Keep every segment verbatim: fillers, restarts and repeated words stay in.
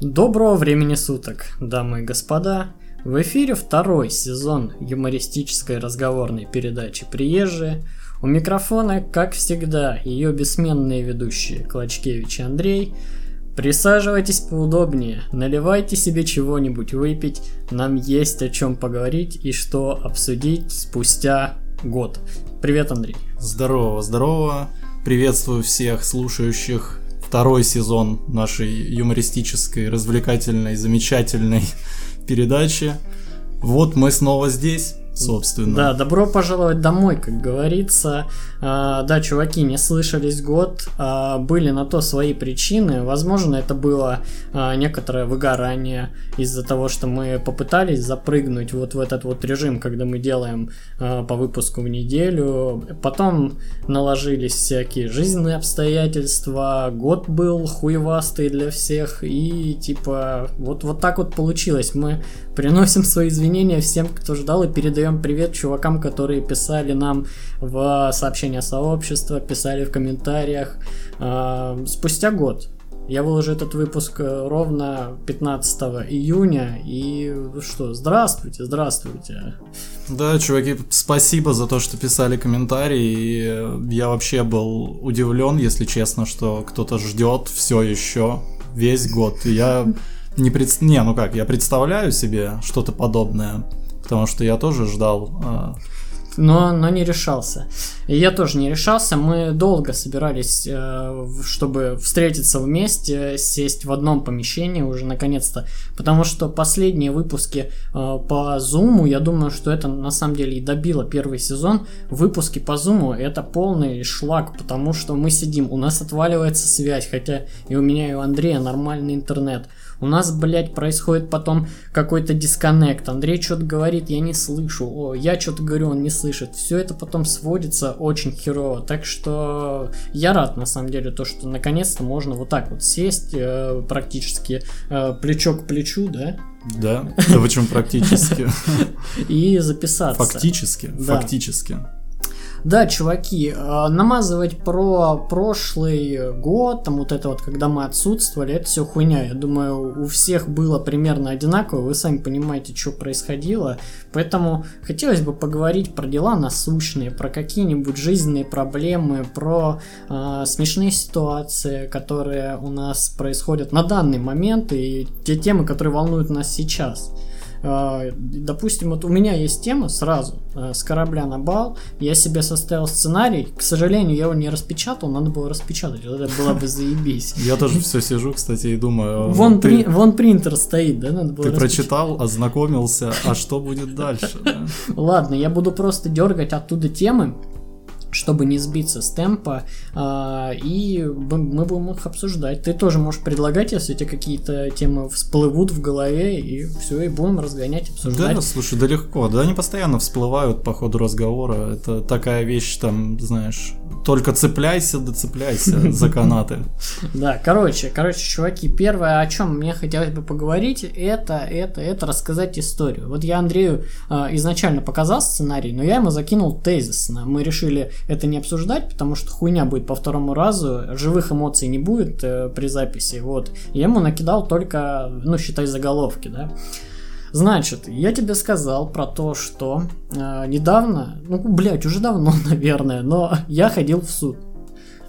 Доброго времени суток, дамы и господа! В эфире второй сезон юмористической разговорной передачи «Приезжие». У микрофона, как всегда, ее бессменные ведущие Клочкевич и Андрей. Присаживайтесь поудобнее, наливайте себе чего-нибудь выпить, нам есть о чем поговорить и что обсудить спустя год. Привет, Андрей! Здорово, здорово! Приветствую всех слушающих второй сезон нашей юмористической, развлекательной, замечательной передачи. Вот мы снова здесь, собственно. Да, добро пожаловать домой, как говорится. А, да, чуваки, не слышались год, а, были на то свои причины. Возможно, это было а, некоторое выгорание из-за того, что мы попытались запрыгнуть вот в этот вот режим, когда мы делаем а, по выпуску в неделю. Потом наложились всякие жизненные обстоятельства. Год был хуевастый для всех. И типа вот, вот так вот получилось. Мы приносим свои извинения всем, кто ждал, и передаем привет чувакам, которые писали нам в сообщения сообщества, писали в комментариях. Спустя год. Я выложу этот выпуск ровно пятнадцатого июня, и что, здравствуйте, здравствуйте. Да, чуваки, спасибо за то, что писали комментарии, и я вообще был удивлен, если честно, что кто-то ждет все еще весь год. Я не, пред... не, ну как, я представляю себе что-то подобное, потому что я тоже ждал... Но, но не решался. И я тоже не решался. Мы долго собирались, чтобы встретиться вместе, сесть в одном помещении уже наконец-то. Потому что последние выпуски по Zoom, я думаю, что это на самом деле и добило первый сезон. Выпуски по Zoom это полный шлак, потому что мы сидим, у нас отваливается связь, хотя и у меня, и у Андрея нормальный интернет. У нас, блядь, происходит потом какой-то дисконнект. Андрей что-то говорит, я не слышу. О, я что-то говорю, он не слышит. Все это потом сводится очень херово. Так что я рад, на самом деле, то, что наконец-то можно вот так вот сесть, э, практически э, плечо к плечу, да? Да, да почему практически? И записаться. Фактически, фактически. Да, чуваки, намазывать про прошлый год, там вот это вот, когда мы отсутствовали, это все хуйня. Я думаю, у всех было примерно одинаково, вы сами понимаете, что происходило. Поэтому хотелось бы поговорить про дела насущные, про какие-нибудь жизненные проблемы, про э, смешные ситуации, которые у нас происходят на данный момент и те темы, которые волнуют нас сейчас. Допустим, вот у меня есть тема сразу с корабля на бал. Я себе составил сценарий. К сожалению, я его не распечатал. Надо было распечатать. Это было бы заебись. Я тоже все сижу, кстати, и думаю. Вон принтер стоит, да? Ты прочитал, ознакомился. А что будет дальше? Ладно, я буду просто дергать оттуда темы, чтобы не сбиться с темпа, и мы будем их обсуждать. Ты тоже можешь предлагать, если тебе какие-то темы всплывут в голове, и все, и будем разгонять, обсуждать. Да, слушай, да легко, да они постоянно всплывают по ходу разговора, это такая вещь, там, знаешь, только цепляйся, да цепляйся за канаты. Да, короче, короче, чуваки, первое, о чем мне хотелось бы поговорить, это, это, это рассказать историю. Вот я Андрею изначально показал сценарий, но я ему закинул тезисно, мы решили это не обсуждать, потому что хуйня будет по второму разу, живых эмоций не будет э, при записи, вот. Я ему накидал только, ну, считай, заголовки, да. Значит, я тебе сказал про то, что э, недавно, ну, блядь, уже давно, наверное, но я ходил в суд.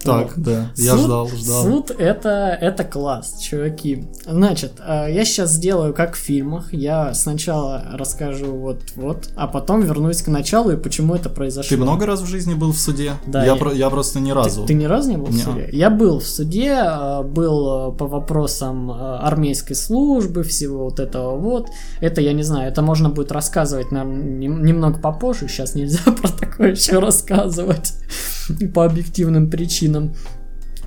Так, вот. Да, я суд, ждал, ждал. Суд это, это класс, чуваки. Значит, я сейчас сделаю как в фильмах. Я сначала расскажу вот-вот, а потом вернусь к началу и почему это произошло. Ты много раз в жизни был в суде? Да. Я, я... Про, я просто ни разу. Ты, ты ни разу не был в не. суде? Я был в суде, был по вопросам армейской службы, всего вот этого вот. Это, я не знаю, это можно будет рассказывать, наверное, немного попозже. Сейчас нельзя про такое еще рассказывать по объективным причинам.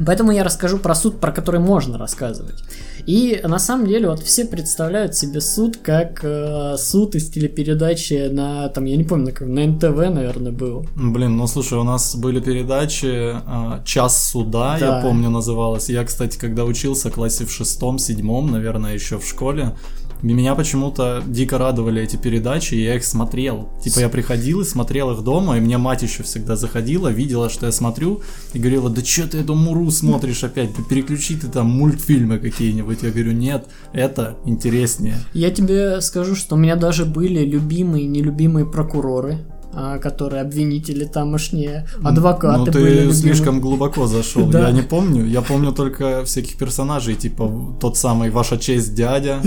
Поэтому я расскажу про суд, про который можно рассказывать. И на самом деле вот все представляют себе суд как э, суд из телепередачи на, там, я не помню, на, как, на эн тэ вэ, наверное, был. Блин, ну слушай, у нас были передачи э, «Час суда», да. Я помню, называлась. Я, кстати, когда учился в классе в шестом, седьмом, наверное, еще в школе, Меня почему-то дико радовали эти передачи, и я их смотрел. Типа я приходил и смотрел их дома, и мне мать еще всегда заходила, видела, что я смотрю, и говорила: да че ты эту муру смотришь опять, переключи ты там мультфильмы какие-нибудь. Я говорю: нет, это интереснее. Я тебе скажу, что у меня даже были любимые и нелюбимые прокуроры, которые обвинители тамошние, адвокаты. Ну, ты были слишком глубоко зашел. Да. Я не помню. Я помню только всяких персонажей, типа тот самый «Ваша честь, дядя».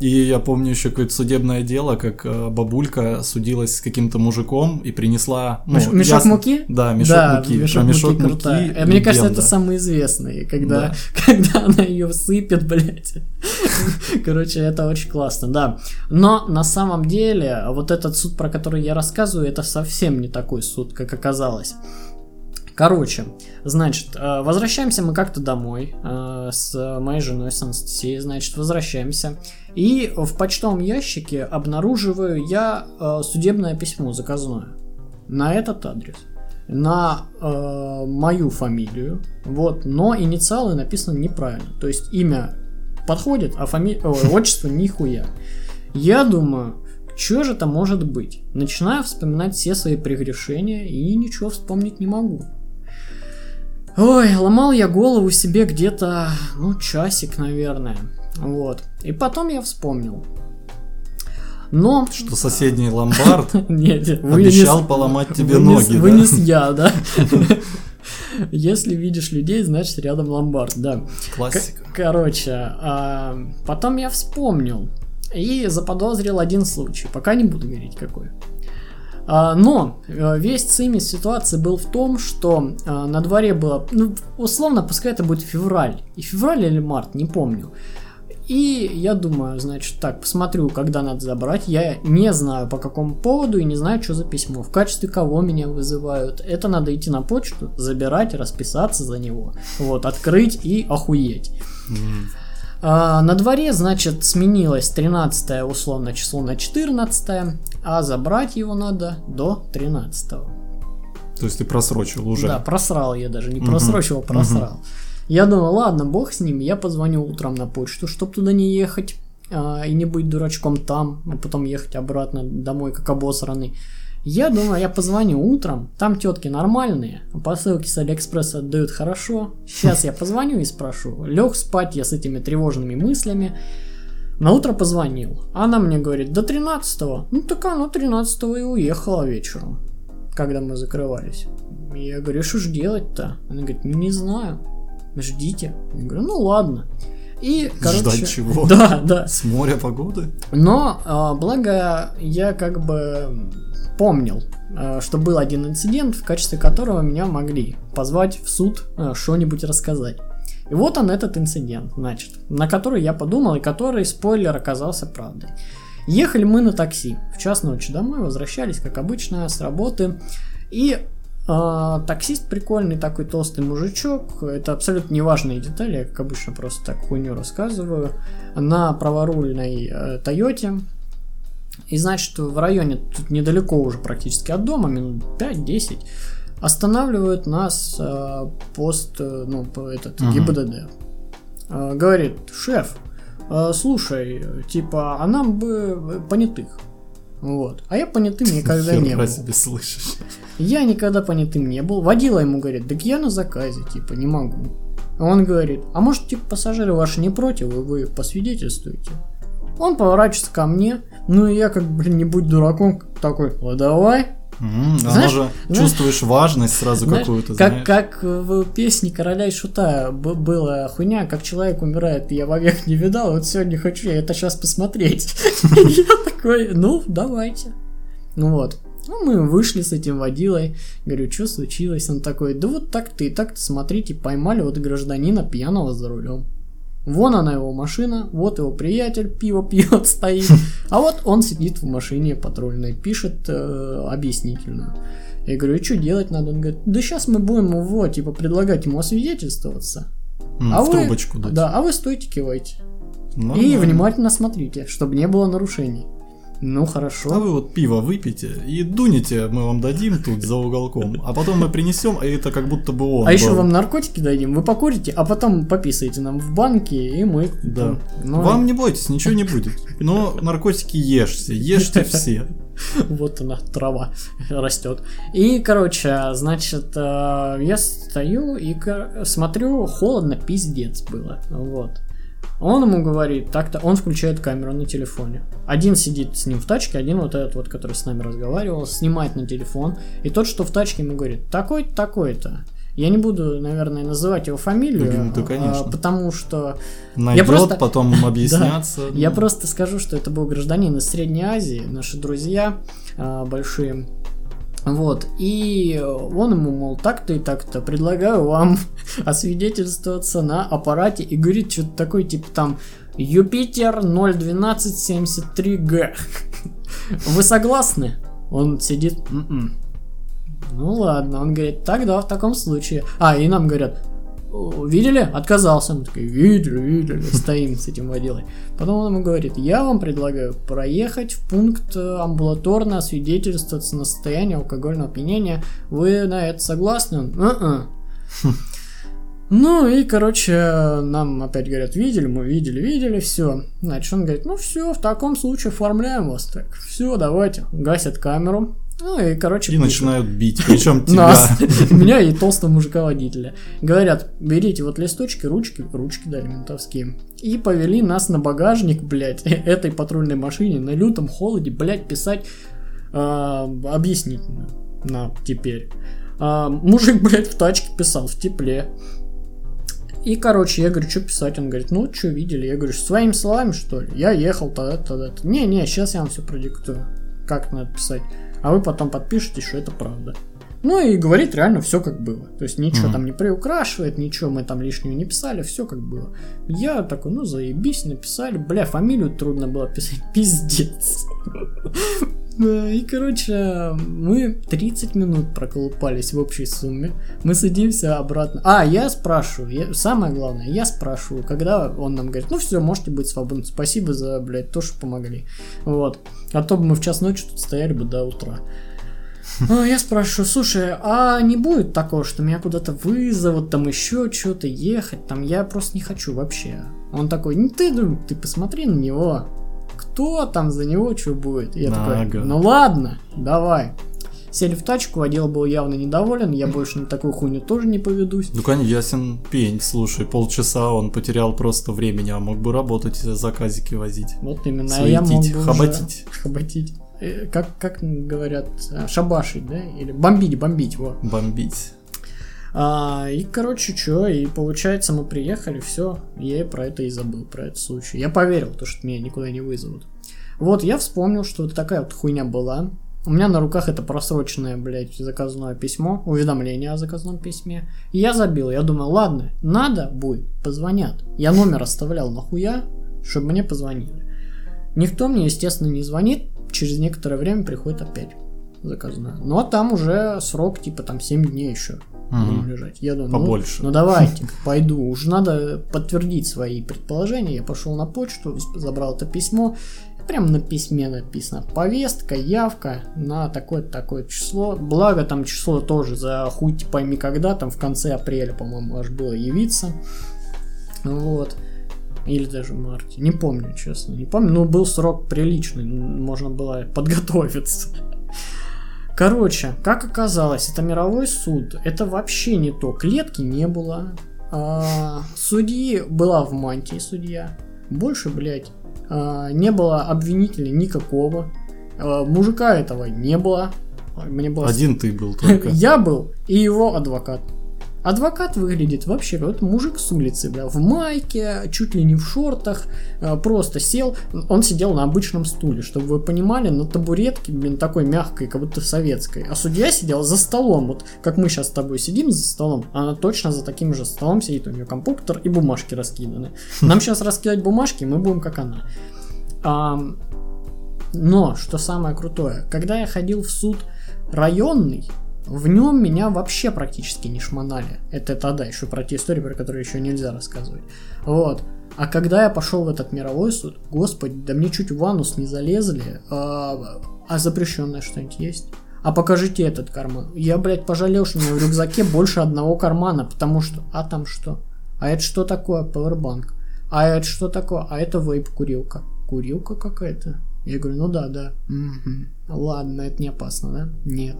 И я помню еще какое-то судебное дело, как бабулька судилась с каким-то мужиком и принесла... Ну, Меш- мешок ясно... муки? Да, мешок да, муки. Мешок, мешок муки, муки мне легенда. Кажется, это самый известный, когда, да. когда она ее сыпет, блядь. Короче, это очень классно, да. Но на самом деле, вот этот суд, про который я рассказываю, это совсем не такой суд, как оказалось. Короче, значит, возвращаемся мы как-то домой с моей женой, с Анастасией, значит, возвращаемся. И в почтовом ящике обнаруживаю я судебное письмо заказное на этот адрес, на э, мою фамилию, вот, но инициалы написаны неправильно, то есть имя подходит, а фами... О, отчество нихуя. Я думаю... Что же это может быть? Начинаю вспоминать все свои прегрешения и ничего вспомнить не могу. Ой, ломал я голову себе где-то, ну, часик, наверное. Вот. И потом я вспомнил. Но... Что соседний ломбард обещал поломать тебе ноги, да? Вынес я, да. Если видишь людей, значит рядом ломбард, да. Классика. Короче, потом я вспомнил. И заподозрил один случай, пока не буду говорить какой. Но весь цимис ситуации был в том, что на дворе было, ну, условно, пускай это будет февраль, и февраль или март, не помню. И я думаю, значит, так, посмотрю, когда надо забрать. Я не знаю, по какому поводу и не знаю, что за письмо, в качестве кого меня вызывают. Это надо идти на почту, забирать, расписаться за него, вот, открыть и охуеть. А, на дворе, значит, сменилось тринадцатое условно число на четырнадцатое, а забрать его надо до тринадцатого. То есть ты просрочил уже? Да, просрал я даже, не угу. просрочил, а просрал. Угу. Я думаю, ладно, бог с ним, я позвоню утром на почту, чтоб туда не ехать а, и не быть дурачком там, а потом ехать обратно домой, как обосранный. Я думаю, я позвоню утром, там тетки нормальные, посылки с Алиэкспресса отдают хорошо. Сейчас я позвоню и спрошу. Лег спать я с этими тревожными мыслями. На утро позвонил. Она мне говорит: до тринадцатого. Ну так она тринадцатого и уехала вечером, когда мы закрывались. Я говорю: что ж делать-то? Она говорит: не знаю, ждите. Я говорю: ну ладно. И, короче, ждать чего? Да, да. С моря погоды? Но, а, благо, я как бы помнил, а, что был один инцидент, в качестве которого меня могли позвать в суд, а, что-нибудь рассказать. И вот он, этот инцидент, значит, на который я подумал и который, спойлер, оказался правдой. Ехали мы на такси в час ночи домой, возвращались, как обычно, с работы. И... А, таксист прикольный, такой толстый мужичок. Это абсолютно неважные детали, я как обычно просто так хуйню рассказываю. На праворульной э, Тойоте. И значит, в районе, тут недалеко уже практически от дома, минут пять-десять, останавливают нас э, пост, э, ну, этот, угу. ГИБДД. Э, говорит: шеф, э, слушай, типа, а нам бы понятых. Вот. А я понятым никогда не был. Я никогда понятым не был. Водила ему говорит: так я на заказе, типа, не могу. Он говорит: а может, типа, пассажиры ваши не против, и вы посвидетельствуете? Он поворачивается ко мне, ну и я, как, блин, не будь дураком, такой: ну давай. Mm-hmm. Знаешь, она же, знаешь, чувствуешь важность сразу, знаешь, какую-то, как, как в песне «Короля и Шута» б- была хуйня, как человек умирает, я вовек не видал, вот сегодня хочу я это сейчас посмотреть. Я такой: ну, давайте. Ну вот, ну мы вышли с этим водилой, говорю: что случилось? Он такой: да вот так-то и так-то, смотрите, поймали вот гражданина пьяного за рулем. Вон она его машина, вот его приятель пиво пьет, стоит, а вот он сидит в машине патрульной, пишет э, объяснительную. Я говорю: и что делать надо? Он говорит: да сейчас мы будем его, типа, предлагать ему освидетельствоваться. Mm, а в вы, трубочку дать. Да, а вы стойте, кивайте. Ну, и да. Внимательно смотрите, чтобы не было нарушений. Ну хорошо. А вы вот пиво выпейте и дуните, мы вам дадим тут за уголком, а потом мы принесем, и это как будто бы он. А был. Еще вам наркотики дадим, вы покурите, а потом пописаете нам в банке, и мы. Да. Но... Вам не бойтесь, ничего не будет. Но наркотики ешьте, ешьте все. Вот она, трава растет. И, короче, значит, я стою и смотрю, холодно, пиздец было. Вот. Он ему говорит, так-то он включает камеру на телефоне. Один сидит с ним в тачке, один вот этот вот, который с нами разговаривал, снимает на телефон. И тот, что в тачке, ему говорит, такой-то, такой-то. Я не буду, наверное, называть его фамилию, да, конечно. Потому что... Найдет, я просто... потом объясняться. Да. Ну... Я просто скажу, что это был гражданин из Средней Азии, наши друзья а, большие. Вот, и он ему, мол, так-то и так-то, предлагаю вам освидетельствоваться на аппарате, и говорит что-то такое, типа там, Юпитер ноль один два семь три Г. Вы согласны? Он сидит, м-м. Ну ладно, он говорит, тогда в таком случае. А, и нам говорят, видели? Отказался. Мы такие, видели, видели, стоим с этим водилой. Потом он ему говорит, я вам предлагаю проехать в пункт амбулаторно освидетельствоваться на состояние алкогольного опьянения. Вы на это согласны? Ну и, короче, нам опять говорят, видели, мы видели, видели, все. Значит, он говорит, ну все, в таком случае оформляем вас так. Все, давайте. Гасят камеру. Ну и, короче... И пишут. Начинают бить, причем тебя. Меня и толстого мужика-водителя. Говорят, берите вот листочки, ручки, ручки дали ментовские. И повели нас на багажник, блядь, этой патрульной машине на лютом холоде, блядь, писать объяснительно. На, теперь. Мужик, блядь, в тачке писал, в тепле. И, короче, я говорю, что писать? Он говорит, ну, что видели? Я говорю, своими словами, что ли? Я ехал тогда-то, тогда-то. Не-не, сейчас я вам все продиктую. Как надо писать? А вы потом подпишете, что это правда. Ну и говорит реально все как было. То есть ничего mm-hmm. там не приукрашивает, ничего мы там лишнего не писали, все как было. Я такой, ну заебись, написали. Бля, фамилию трудно было писать. Пиздец. И короче, мы тридцать минут проколупались в общей сумме. Мы садимся обратно. А, я спрашиваю, я, самое главное, я спрашиваю, когда он нам говорит, ну все, можете быть свободны, спасибо за, блядь, то, что помогли. Вот. А то бы мы в час ночи тут стояли бы до утра. Я спрашиваю, слушай, а не будет такого, что меня куда-то вызовут, там еще что-то ехать, там я просто не хочу вообще. Он такой, ну ты, ты посмотри на него, кто там за него что будет. Я Нага. такой, ну ладно, давай. Сели в тачку, водила был явно недоволен, я больше на такую хуйню тоже не поведусь. Ну конечно, ясен пень, слушай, полчаса он потерял просто времени, а мог бы работать, заказики возить. Вот именно, суетить, а я мог бы хоботить. Уже хоботить. Как, как говорят, шабашить, да? Или бомбить, бомбить, вот. Бомбить. А, и, короче, чё, и получается, мы приехали, все, я и про это и забыл, про этот случай. Я поверил, то, что меня никуда не вызовут. Вот, я вспомнил, что вот такая вот хуйня была. У меня на руках это просроченное, блядь, заказное письмо, уведомление о заказном письме. И я забил, я думал, ладно, надо будет, позвонят. Я номер оставлял нахуя, чтобы мне позвонили. Никто мне, естественно, не звонит. Через некоторое время приходит опять заказное. Но там уже срок, типа, там семь дней еще угу. лежать. Я думаю, побольше. Ну, ну давайте, пойду. Уж надо подтвердить свои предположения. Я пошел на почту, забрал это письмо. Прям на письме написано повестка, явка на такое-то, такое-то число. Благо, там число тоже за хуй пойми когда. Там в конце апреля, по-моему, аж было явиться. Вот. Или даже в марте. Не помню, честно. Не помню. Но был срок приличный. Можно было подготовиться. Короче, как оказалось, это мировой суд. Это вообще не то. Клетки не было. А, судьи была в мантии судья. Больше, блядь. А, не было обвинителя никакого. А, мужика этого не было. Мне было... Один ты был только. Я был и его адвокат. Адвокат выглядит вообще, вот мужик с улицы, бля, в майке, чуть ли не в шортах, просто сел, он сидел на обычном стуле, чтобы вы понимали, на табуретке, блин, такой мягкой, как будто советской, а судья сидел за столом, вот как мы сейчас с тобой сидим за столом, она точно за таким же столом сидит, у нее компьютер и бумажки раскиданы. Нам сейчас раскидать бумажки, мы будем как она. А, но, что самое крутое, когда я ходил в суд районный, В нем меня вообще практически не шмонали. Это тогда еще про те истории, про которые еще нельзя рассказывать. Вот. А когда я пошел в этот мировой суд, господи, да мне чуть в анус не залезли. А, а запрещенное что-нибудь есть? А покажите этот карман. Я, блядь, пожалел, что у меня в рюкзаке больше одного кармана, потому что... А там что? А это что такое? Пауэрбанк. А это что такое? А это вейп-курилка. Курилка какая-то? Я говорю, ну да, да. Угу. Ладно, это не опасно, да? Нет.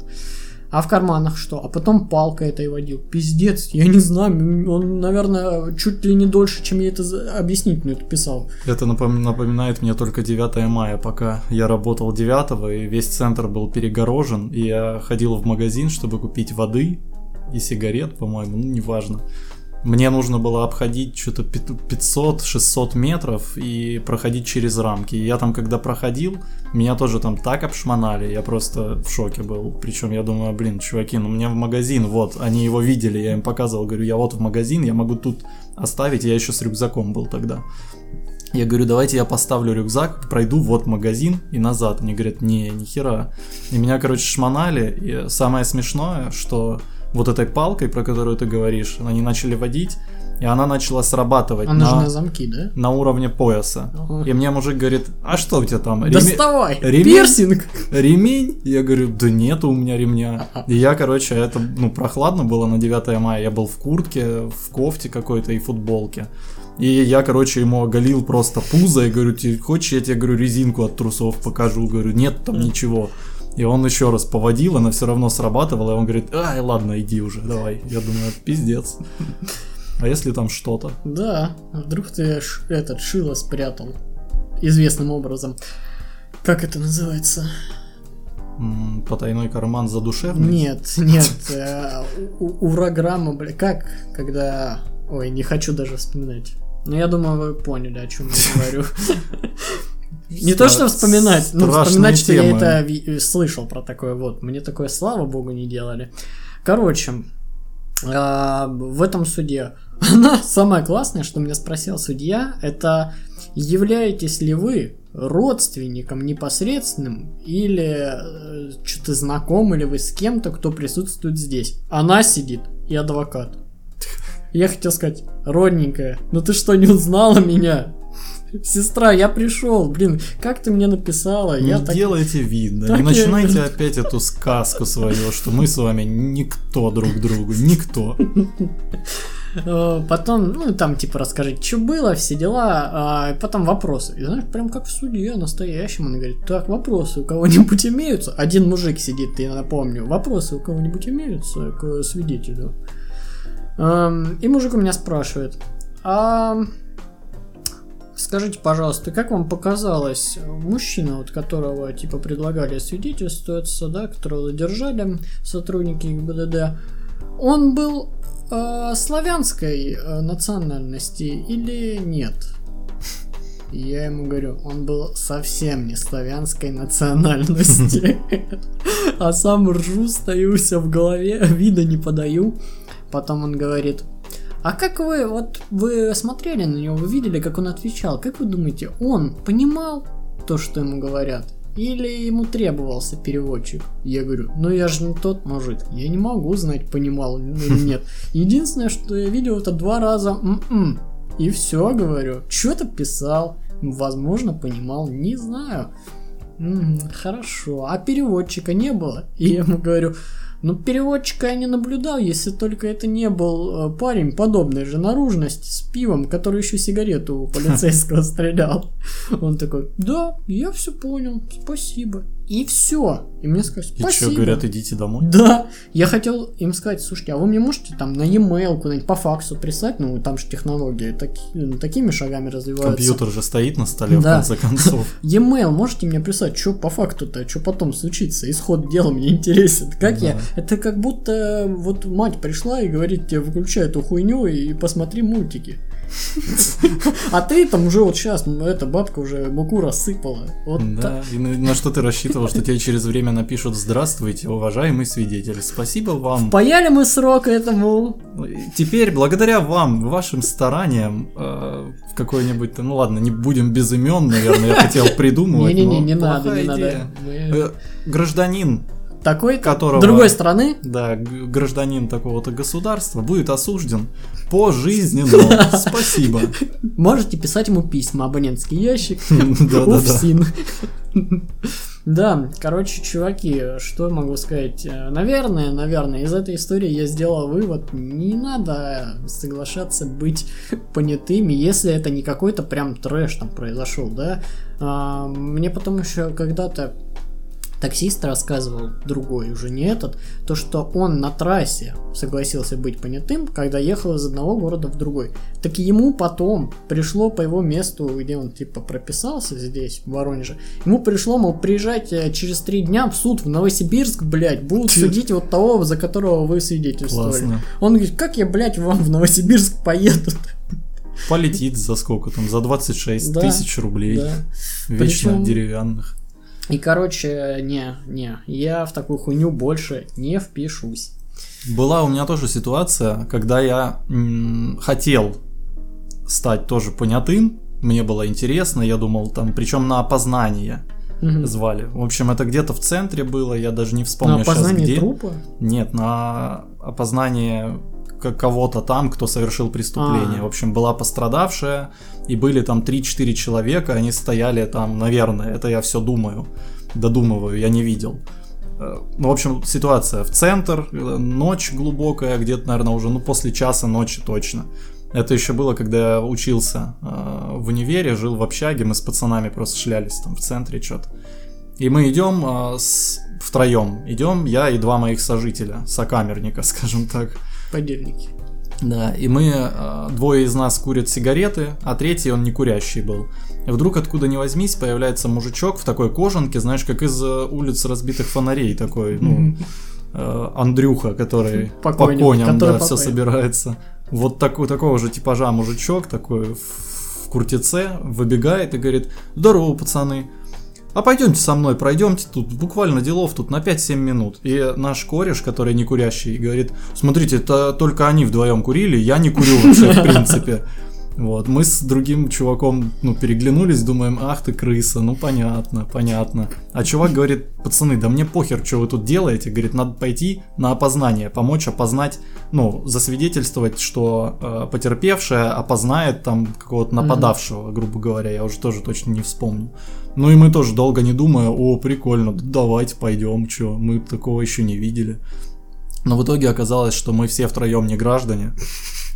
А в карманах что? А потом палкой этой водил. Пиздец, я не знаю. Он, наверное, чуть ли не дольше, чем я это объяснить мне это писал. Это напоминает мне только девятое мая, пока я работал девятого, и весь центр был перегорожен, и я ходил в магазин, чтобы купить воды и сигарет, по-моему, ну, неважно. Мне нужно было обходить что-то пятьсот-шестьсот метров и проходить через рамки. И я там, когда проходил, меня тоже там так обшмонали, я просто в шоке был. Причем я думаю, блин, чуваки, ну мне в магазин, вот, они его видели, я им показывал, говорю, я вот в магазин, я могу тут оставить, я еще с рюкзаком был тогда. Я говорю, давайте я поставлю рюкзак, пройду вот магазин и назад. Они говорят, не, нихера. И меня, короче, шмонали, и самое смешное, что... вот этой палкой, про которую ты говоришь, они начали водить, и она начала срабатывать она на, на, замки, да? на уровне пояса. Ага. И мне мужик говорит, а что у тебя там? Реме... Доставай! Ремень? Пирсинг! Ремень? Я говорю, да нет у меня ремня. А-а. И я, короче, это, ну, прохладно было на девятое мая, я был в куртке, в кофте какой-то и футболке. И я, короче, ему оголил просто пузо, и говорю, ты хочешь, я тебе, говорю, резинку от трусов покажу? Говорю, нет там ничего. И он еще раз поводил, она все равно срабатывала, и он говорит, ай, ладно, иди уже, давай. Я думаю, пиздец. А если там что-то? Да, вдруг ты этот шило спрятал известным образом. Как это называется? Потайной карман задушевный? Нет, нет, ураграмма, бля, как, когда... Ой, не хочу даже вспоминать. Но я думаю, вы поняли, о чем я говорю. Не Стар... то, что вспоминать, но вспоминать, что темы. Я это слышал про такое вот. Мне такое, слава богу, не делали. Короче, э, в этом суде она самое классное, что меня спросил судья, это являетесь ли вы родственником непосредственным или э, что-то знакомы ли вы с кем-то, кто присутствует здесь. Она сидит и адвокат. Я хотел сказать, родненькая, ну ты что, не узнала меня? Сестра, я пришел, блин, как ты мне написала? Не я делайте так... видно, так не начинайте я... опять эту сказку свою, что мы с вами никто друг другу, никто. Потом, ну там типа расскажите, что было, все дела, а потом вопросы. И знаешь, прям как в суде настоящем, он говорит, так, вопросы у кого-нибудь имеются? Один мужик сидит, я напомню, вопросы у кого-нибудь имеются к свидетелю? И мужик у меня спрашивает, а... скажите, пожалуйста, как вам показалось, мужчина, от которого типа предлагали освидетельствоваться, да, которого задержали сотрудники ГИБДД, он был э, славянской э, национальности или нет? И я ему говорю, он был совсем не славянской национальности, а сам ржу, стою вся в голове, вида не подаю. Потом он говорит... А как вы, вот вы смотрели на него, вы видели, как он отвечал, как вы думаете, он понимал то, что ему говорят, или ему требовался переводчик? Я говорю, ну я же не тот мужик, я не могу знать, понимал он или нет. Единственное, что я видел, это два раза «м-м». И все, говорю, что-то писал, возможно, понимал, не знаю. М-м, хорошо, а переводчика не было? И я ему говорю... Ну, переводчика я не наблюдал, если только это не был парень подобной же наружности с пивом, который еще сигарету у полицейского стрелял. Он такой, да, я все понял, спасибо. И все. И мне сказали, спасибо. И что, говорят, идите домой? Да. Я хотел им сказать, слушайте, а вы мне можете там на e-mail куда-нибудь по факсу прислать? Ну, там же технологии таки, ну, такими шагами развиваются. Компьютер же стоит на столе, да. В конце концов. E-mail можете мне прислать? Что по факту-то? Что потом случится? Исход дела мне интересен. Как да. я? Это как будто вот мать пришла и говорит тебе, выключай эту хуйню и посмотри мультики. А ты там уже вот сейчас, эта бабка уже муку рассыпала. Да, и на что ты рассчитывал, что тебе через время напишут «Здравствуйте, уважаемый свидетель, спасибо вам». Впаяли мы срок этому. Теперь, благодаря вам, вашим стараниям, в какой-нибудь, ну ладно, не будем без имен, наверное, я хотел придумывать. Не-не-не, не надо, не надо. Гражданин. такой-то, которого, другой страны, да, гражданин такого-то государства будет осужден пожизненно. Спасибо. Можете писать ему письма, абонентский ящик, УФСИН. Да, короче, чуваки, что могу сказать? Наверное, наверное, из этой истории я сделал вывод: не надо соглашаться быть понятыми, если это не какой-то прям трэш там произошел, да? А, мне потом еще когда-то таксист рассказывал, другой, уже не этот, то, что он на трассе согласился быть понятым, когда ехал из одного города в другой. Так ему потом пришло по его месту, где он типа прописался здесь, в Воронеже, ему пришло, мол, приезжать через три дня в суд в Новосибирск, блядь, будут судить вот того, за которого вы свидетельствовали. Классно. Он говорит, как я, блядь, вам в Новосибирск поеду? Полетит за сколько там, за двадцать шесть да, тысяч рублей, да. Вечно Причем... деревянных. И, короче, не, не, я в такую хуйню больше не впишусь. Была у меня тоже ситуация, когда я м- хотел стать тоже понятым, мне было интересно, я думал, там, причем на опознание угу. звали. В общем, это где-то в центре было, я даже не вспомню сейчас где. На опознание трупа? Нет, на опознание кого-то там, кто совершил преступление. А-а-а. В общем, была пострадавшая, и были там три-четыре человека, они стояли там, наверное, это я все думаю, додумываю, я не видел. Ну, в общем, ситуация в центр, ночь глубокая, где-то, наверное, уже, ну, после часа ночи точно. Это еще было, когда я учился в универе, жил в общаге, мы с пацанами просто шлялись там в центре что-то. И мы идем с... втроем, идем я и два моих сожителя, сокамерника, скажем так. Подельники. Да, и мы, двое из нас курят сигареты, а третий, он не курящий был. И вдруг, откуда ни возьмись, появляется мужичок в такой кожанке, знаешь, как из улиц разбитых фонарей такой, ну, Андрюха, который по коням, да, все собирается. Вот такого же типажа мужичок, такой в куртице, выбегает и говорит: здорово, пацаны, а пойдемте со мной, пройдемте тут, буквально делов тут на пять-семь минут. И наш кореш, который не курящий, говорит: смотрите, это только они вдвоем курили, я не курю вообще в принципе. Вот, мы с другим чуваком, ну, переглянулись, думаем, ах ты крыса, ну понятно, понятно. А чувак говорит: пацаны, да мне похер, что вы тут делаете, говорит, надо пойти на опознание, помочь опознать, ну, засвидетельствовать, что э, потерпевшая опознает там какого-то нападавшего, грубо говоря, я уже тоже точно не вспомню. Ну и мы тоже долго не думая, о, прикольно, давайте пойдем, чё, мы такого еще не видели. Но в итоге оказалось, что мы все втроем не граждане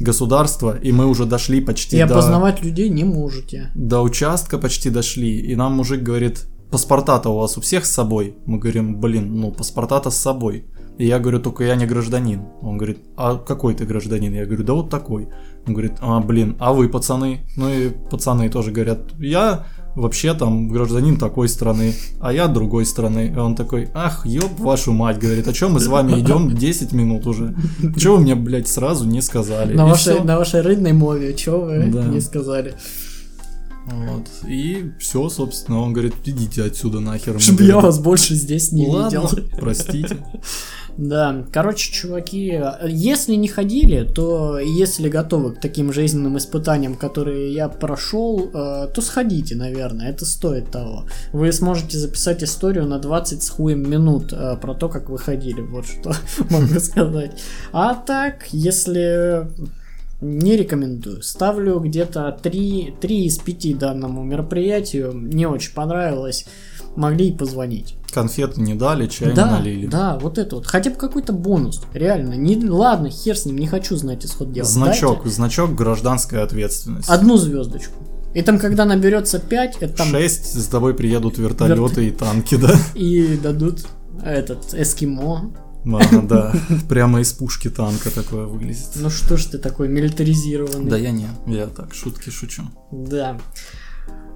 государства, и мы уже дошли почти и до... И опознавать людей не можете. До участка почти дошли, и нам мужик говорит: паспорта-то у вас у всех с собой? Мы говорим: блин, ну паспорта-то с собой. И я говорю: только я не гражданин. Он говорит: а какой ты гражданин? Я говорю: да вот такой. Он говорит: а, блин, а вы, пацаны? Ну и пацаны тоже говорят: я... вообще там гражданин такой страны, а я другой страны. И он такой: ах, ёб вашу мать, говорит, а чё мы с вами идем десять минут уже? Чё вы мне, блядь, сразу не сказали? На, вашей, на вашей родной мове, чё вы да. не сказали? Вот, и все, собственно, он говорит: идите отсюда нахер. Чтобы я вас больше здесь не Ладно, видел. Простите. Да, короче, чуваки, если не ходили, то если готовы к таким жизненным испытаниям, которые я прошел, то сходите, наверное, это стоит того. Вы сможете записать историю на двадцать с хуем минут про то, как вы ходили, вот что могу сказать. А так, если... не рекомендую. Ставлю где-то три, три из пяти данному мероприятию. Не очень понравилось. Могли и позвонить. Конфеты не дали, чай да, не налили. Да, вот это вот. Хотя бы какой-то бонус. Реально. Не, ладно, хер с ним, не хочу знать исход дела. Значок, дайте. Значок гражданская ответственность. Одну звездочку. И там, когда наберется пять, это там... шесть, с тобой приедут вертолеты Верт... и танки, да? И дадут этот эскимо. Ладно, да, прямо из пушки танка такое выглядит. Ну что ж ты такой милитаризированный. Да я не, я так, шутки шучу. Да.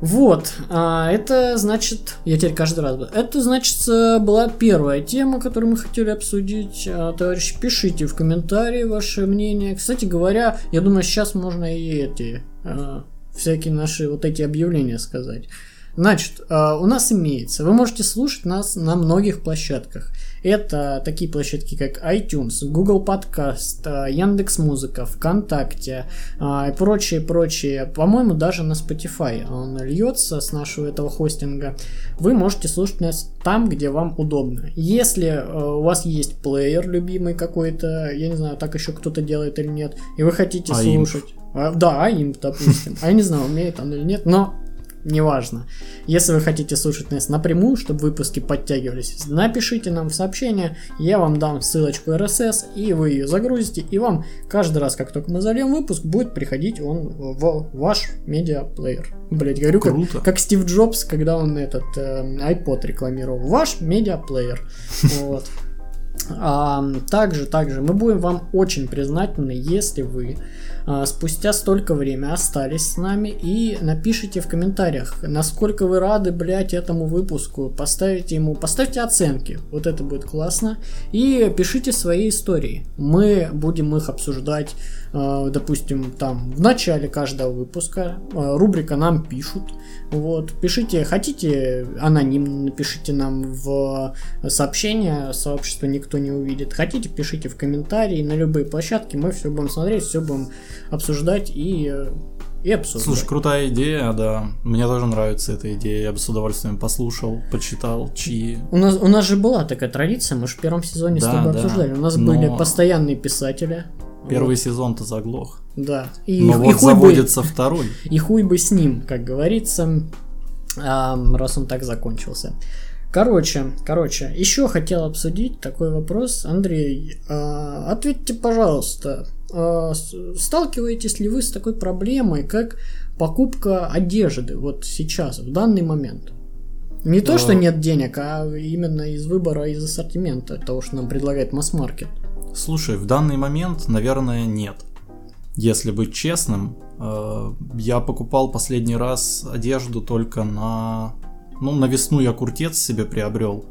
Вот, а, это значит, я теперь каждый раз буду, это значит была первая тема, которую мы хотели обсудить. а, Товарищи, пишите в комментарии ваше мнение. Кстати говоря, я думаю, сейчас можно и эти а, всякие наши вот эти объявления сказать. Значит, у нас имеется, вы можете слушать нас на многих площадках. Это такие площадки, как iTunes, Google Podcast, Яндекс.Музыка, ВКонтакте и прочие-прочие. По-моему, даже на Spotify он льется с нашего этого хостинга. Вы можете слушать нас там, где вам удобно. Если у вас есть плеер любимый какой-то, я не знаю, так еще кто-то делает или нет, и вы хотите а слушать... А, да, имп, допустим. А я не знаю, умеет он или нет, но... Неважно. Если вы хотите слушать нас напрямую, чтобы выпуски подтягивались, напишите нам в сообщение, я вам дам ссылочку эр эс эс, и вы ее загрузите, и вам каждый раз, как только мы зальем выпуск, будет приходить он в ваш медиаплеер. Блять, говорю, как, как Стив Джобс, когда он этот э, iPod рекламировал. Ваш медиаплеер. Вот. А, также, также мы будем вам очень признательны, если вы а, спустя столько времени остались с нами и напишите в комментариях, насколько вы рады, блять, этому выпуску, поставите ему, поставьте оценки, вот это будет классно, и пишите свои истории, мы будем их обсуждать, а, допустим, там, в начале каждого выпуска, а, рубрика «Нам пишут», вот, пишите, хотите анонимно, напишите нам в сообщение, сообщество «Никто не увидит». Хотите, пишите в комментарии на любые площадки, мы все будем смотреть, все будем обсуждать и, и обсуждать. Слушай, крутая идея, да. Мне тоже нравится эта идея, я бы с удовольствием послушал, почитал, чьи. У нас, у нас же была такая традиция, мы же в первом сезоне да, с тобой да, обсуждали, у нас но... были постоянные писатели. Первый вот. сезон-то заглох. Да. И, но и, вот и заводится бы, второй. И хуй бы с ним, как говорится, раз он так закончился. Короче, короче, еще хотел обсудить такой вопрос. Андрей, э, ответьте, пожалуйста, э, сталкиваетесь ли вы с такой проблемой, как покупка одежды вот сейчас, в данный момент? Не то, что нет денег, а именно из выбора, из ассортимента, того, что нам предлагает масс-маркет. Слушай, в данный момент, наверное, нет. Если быть честным, э, я покупал последний раз одежду только на... Ну, на весну я куртец себе приобрел,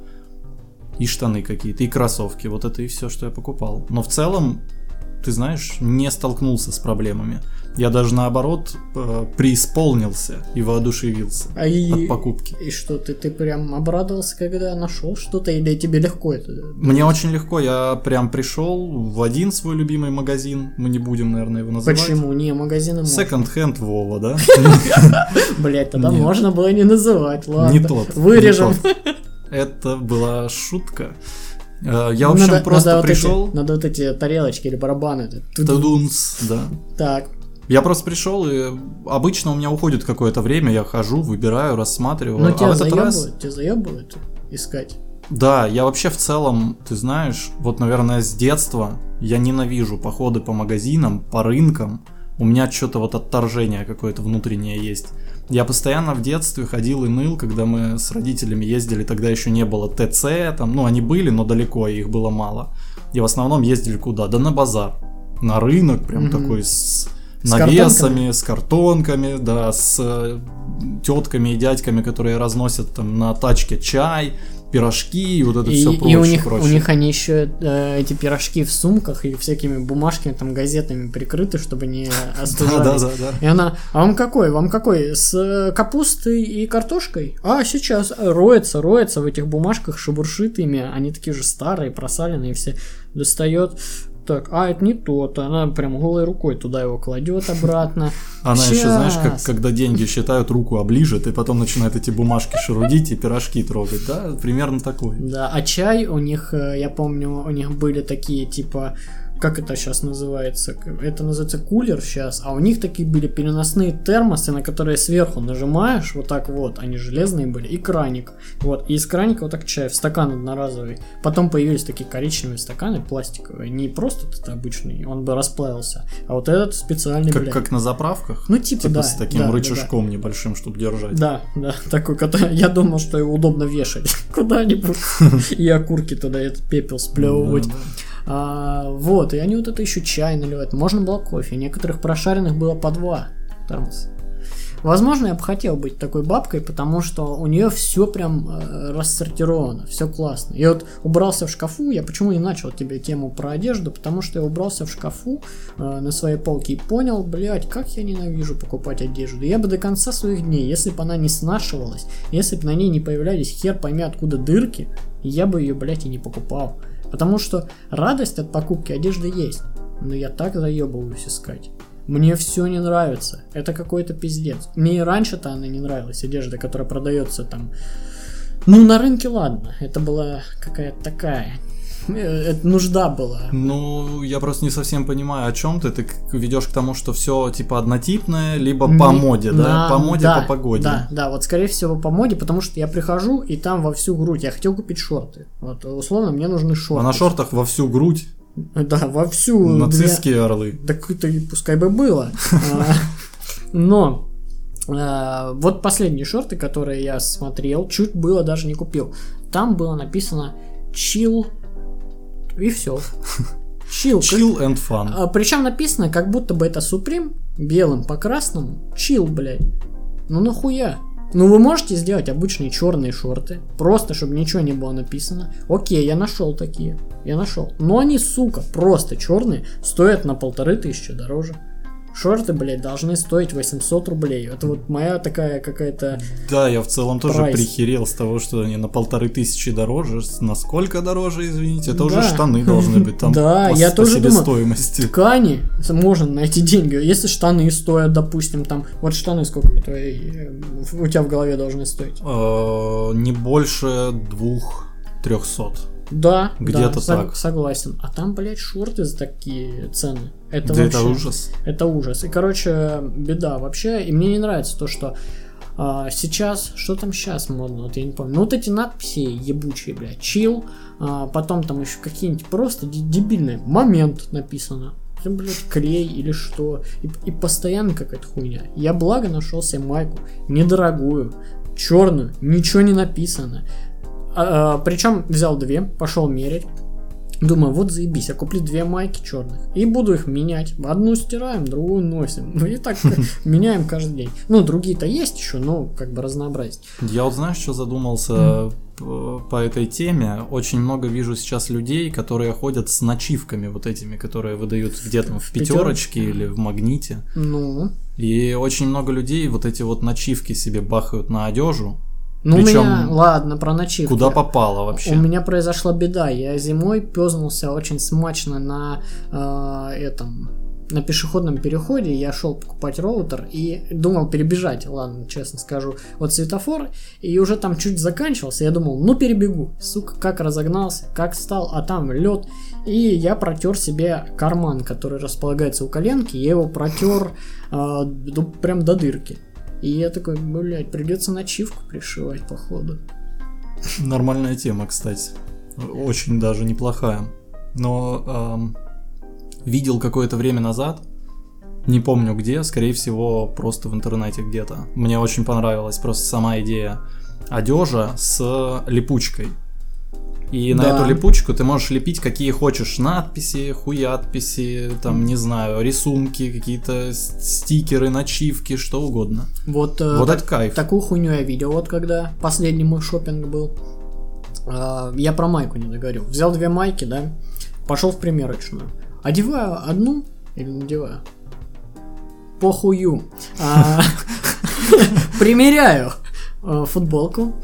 и штаны какие-то, и кроссовки, вот это и все, что я покупал. Но в целом, ты знаешь, не столкнулся с проблемами. Я даже наоборот э, преисполнился и воодушевился а от покупки. И что, ты, ты прям обрадовался, когда нашел что-то, или тебе легко это? Мне очень легко, я прям пришел в один свой любимый магазин, мы не будем, наверное, его называть. Почему? Не, магазины можно. Секонд-хенд Вова, да? Блять, тогда можно было не называть, ладно. Не тот. Вырежем. Это была шутка. Я, в общем, просто пришел... Надо вот эти тарелочки или барабаны. Тудунс, да. Так. Я просто пришел, и обычно у меня уходит какое-то время, я хожу, выбираю, рассматриваю. Но а тебя, в этот раз... тебя заебывают искать? Да, я вообще в целом, ты знаешь, вот, наверное, с детства я ненавижу походы по магазинам, по рынкам. У меня что-то вот отторжение какое-то внутреннее есть. Я постоянно в детстве ходил и ныл, когда мы с родителями ездили, тогда еще не было ТЦ, там, ну, они были, но далеко, и их было мало. И в основном ездили куда? Да на базар, на рынок, прям mm-hmm. такой с... С навесами, картонками? С картонками, да, с тетками и дядьками, которые разносят там на тачке чай, пирожки и вот это и, все прочее. И у них, прочее. у них они еще э, эти пирожки в сумках и всякими бумажками, там, газетами прикрыты, чтобы не остужались. Да, да, да, да. И она, а вам какой, вам какой, с капустой и картошкой? А, сейчас роется, роется в этих бумажках, шебуршит ими, они такие же старые, просаленные, все достает... Так, а это не тот, она прям голой рукой туда его кладет обратно. Она Сейчас. еще, знаешь, как когда деньги считают, руку оближет, и потом начинает эти бумажки шерудить и пирожки трогать, да? Примерно такой. Да, а чай у них, я помню, у них были такие, типа... Как это сейчас называется? Это называется кулер сейчас, а у них такие были переносные термосы, на которые сверху нажимаешь, вот так вот, они железные были, и краник, вот, и из краника вот так чай в стакан одноразовый. Потом появились такие коричневые стаканы, пластиковые, не просто этот обычный, он бы расплавился, а вот этот специальный, как, блядь. Как на заправках? Ну, типа, типа да. С таким да, рычажком да, да. небольшим, чтобы держать. Да, да, такой, который, я думал, что его удобно вешать куда-нибудь, и окурки туда, этот пепел сплевывать. А, вот, и они вот это еще чай наливают. Можно было кофе, некоторых прошаренных было по два термоса. Возможно, я бы хотел быть такой бабкой, потому что у нее все прям э, рассортировано, все классно. Я вот убрался в шкафу, я почему и начал тебе тему про одежду, потому что я убрался в шкафу э, на своей полке и понял, блять, как я ненавижу покупать одежду. Я бы до конца своих дней, если бы она не снашивалась, если бы на ней не появлялись хер пойми откуда дырки, я бы ее, блять, и не покупал. Потому что радость от покупки одежды есть, но я так заебываюсь искать. Мне все не нравится, это какой-то пиздец. Мне и раньше-то она не нравилась, одежда, которая продается там... Ну, на рынке, ладно, это была какая-то такая... Это нужда была. Ну, я просто не совсем понимаю, о чем ты. Ты ведешь к тому, что все типа однотипное, либо не, по моде, да? да? По моде, да, по погоде. Да, да, вот скорее всего по моде, потому что я прихожу и там во всю грудь. Я хотел купить шорты. Вот, условно, мне нужны шорты. А на шортах во всю грудь? Да, во всю. Нацистские для... орлы. Так это пускай бы было. Но... Вот последние шорты, которые я смотрел, чуть было даже не купил. Там было написано «Chill». И все. Chill, chill and fun. Причем написано, как будто бы это Supreme, белым по красному. Chill, блядь. Ну нахуя? Ну вы можете сделать обычные черные шорты, просто чтобы ничего не было написано. Окей, я нашел такие. Я нашел. Но они, сука, просто черные, стоят на полторы тысячи дороже. Шорты, блядь, должны стоить восемьсот рублей. Это вот моя такая какая-то... Да, я в целом прайс. Тоже прихерел с того, что они на полторы тысячи дороже. Насколько дороже, извините? Это да. Уже штаны должны быть там да, по, я по тоже себестоимости. Думаю, ткани можно найти деньги. Если штаны стоят, допустим, там... Вот штаны сколько твои, у тебя в голове должны стоить? Не больше двух-трехсот. Да, где-то да, так. Согласен. А там, блядь, шорты за такие цены. Это да вообще, это ужас. Это ужас. И, короче, беда вообще. И мне не нравится то, что а, сейчас... Что там сейчас модно? Вот я не помню. Ну, вот эти надписи ебучие, блядь. Чил. А, потом там еще какие-нибудь просто дебильные. Момент написано. Блядь, клей или что. И, и постоянно какая-то хуйня. Я, благо, нашел себе майку. Недорогую. Черную. Ничего не написано. А, причем взял две, пошел мерить. Думаю, вот заебись, я куплю две майки черных и буду их менять. Одну стираем, другую носим. И так меняем каждый день. Ну, другие-то есть еще, но как бы разнообразить. Я вот знаешь, что задумался по этой теме? Очень много вижу сейчас людей, которые ходят с начивками вот этими, которые выдают где-то в пятерочке или в магните. Ну. И очень много людей вот эти вот начивки себе бахают на одежду. Ну, причем, у меня, ладно, про начивки. Куда попало вообще? У меня произошла беда. Я зимой пёзнулся очень смачно на э, этом, на пешеходном переходе. Я шел покупать роутер и думал перебежать, ладно, честно скажу, вот светофор. И уже там чуть заканчивался. Я думал, ну перебегу. Сука, как разогнался, как встал, а там лед. И я протер себе карман, который располагается у коленки. Я его протер э, до, прям до дырки. И я такой, блядь, придется начивку пришивать, походу. Нормальная тема, кстати. Очень даже неплохая. Но э, видел какое-то время назад, не помню где, скорее всего, просто в интернете где-то. Мне очень понравилась просто сама идея одежа с липучкой. И да. На эту липучку ты можешь лепить какие хочешь надписи, хуядписи, там, не знаю, рисунки, какие-то стикеры, начивки, что угодно. Вот, вот так, это кайф. Такую хуйню я видел, вот когда последний мой шопинг был. Я про майку не договорил. Взял две майки, да, пошел в примерочную. Одеваю одну или надеваю? Похую. Примеряю футболку.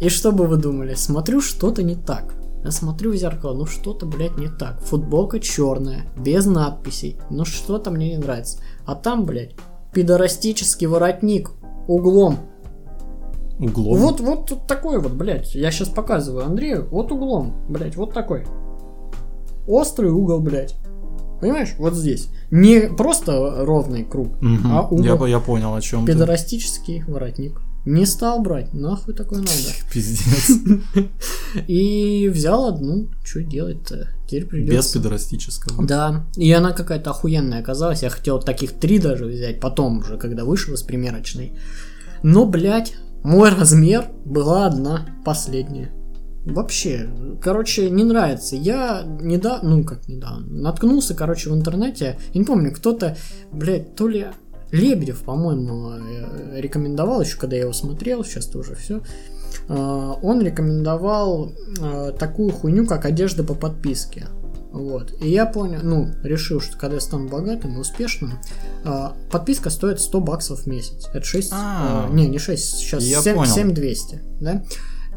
И что бы вы думали? Смотрю, что-то не так. Я смотрю в зеркало, ну что-то, блядь, не так. Футболка черная, без надписей. Ну что-то мне не нравится. А там, блядь, пидорастический воротник углом. Углом? Вот, вот, вот такой вот, блядь. Я сейчас показываю Андрею. Вот углом, блядь, вот такой. Острый угол, блядь. Понимаешь? Вот здесь. Не просто ровный круг, угу. А угол. Я, я понял, о чем ты. Пидорастический воротник. Не стал брать, нахуй такой надо. Пиздец. И взял одну, что делать-то? Теперь придется. Без пидорастического. Да, и она какая-то охуенная оказалась. Я хотел таких три даже взять, потом уже, когда вышел из примерочной. Но, блядь, мой размер была одна последняя. Вообще, короче, не нравится. Я недавно, ну как недавно, наткнулся, короче, в интернете. Я не помню, кто-то, блядь, то ли... Лебедев, по-моему, рекомендовал, еще когда я его смотрел, сейчас тоже все, он рекомендовал такую хуйню, как одежда по подписке. Вот. И я понял, ну, решил, что когда я стану богатым и успешным, подписка стоит сто баксов в месяц. Это шесть... А, не, не шесть, сейчас семь тысяч двести, да?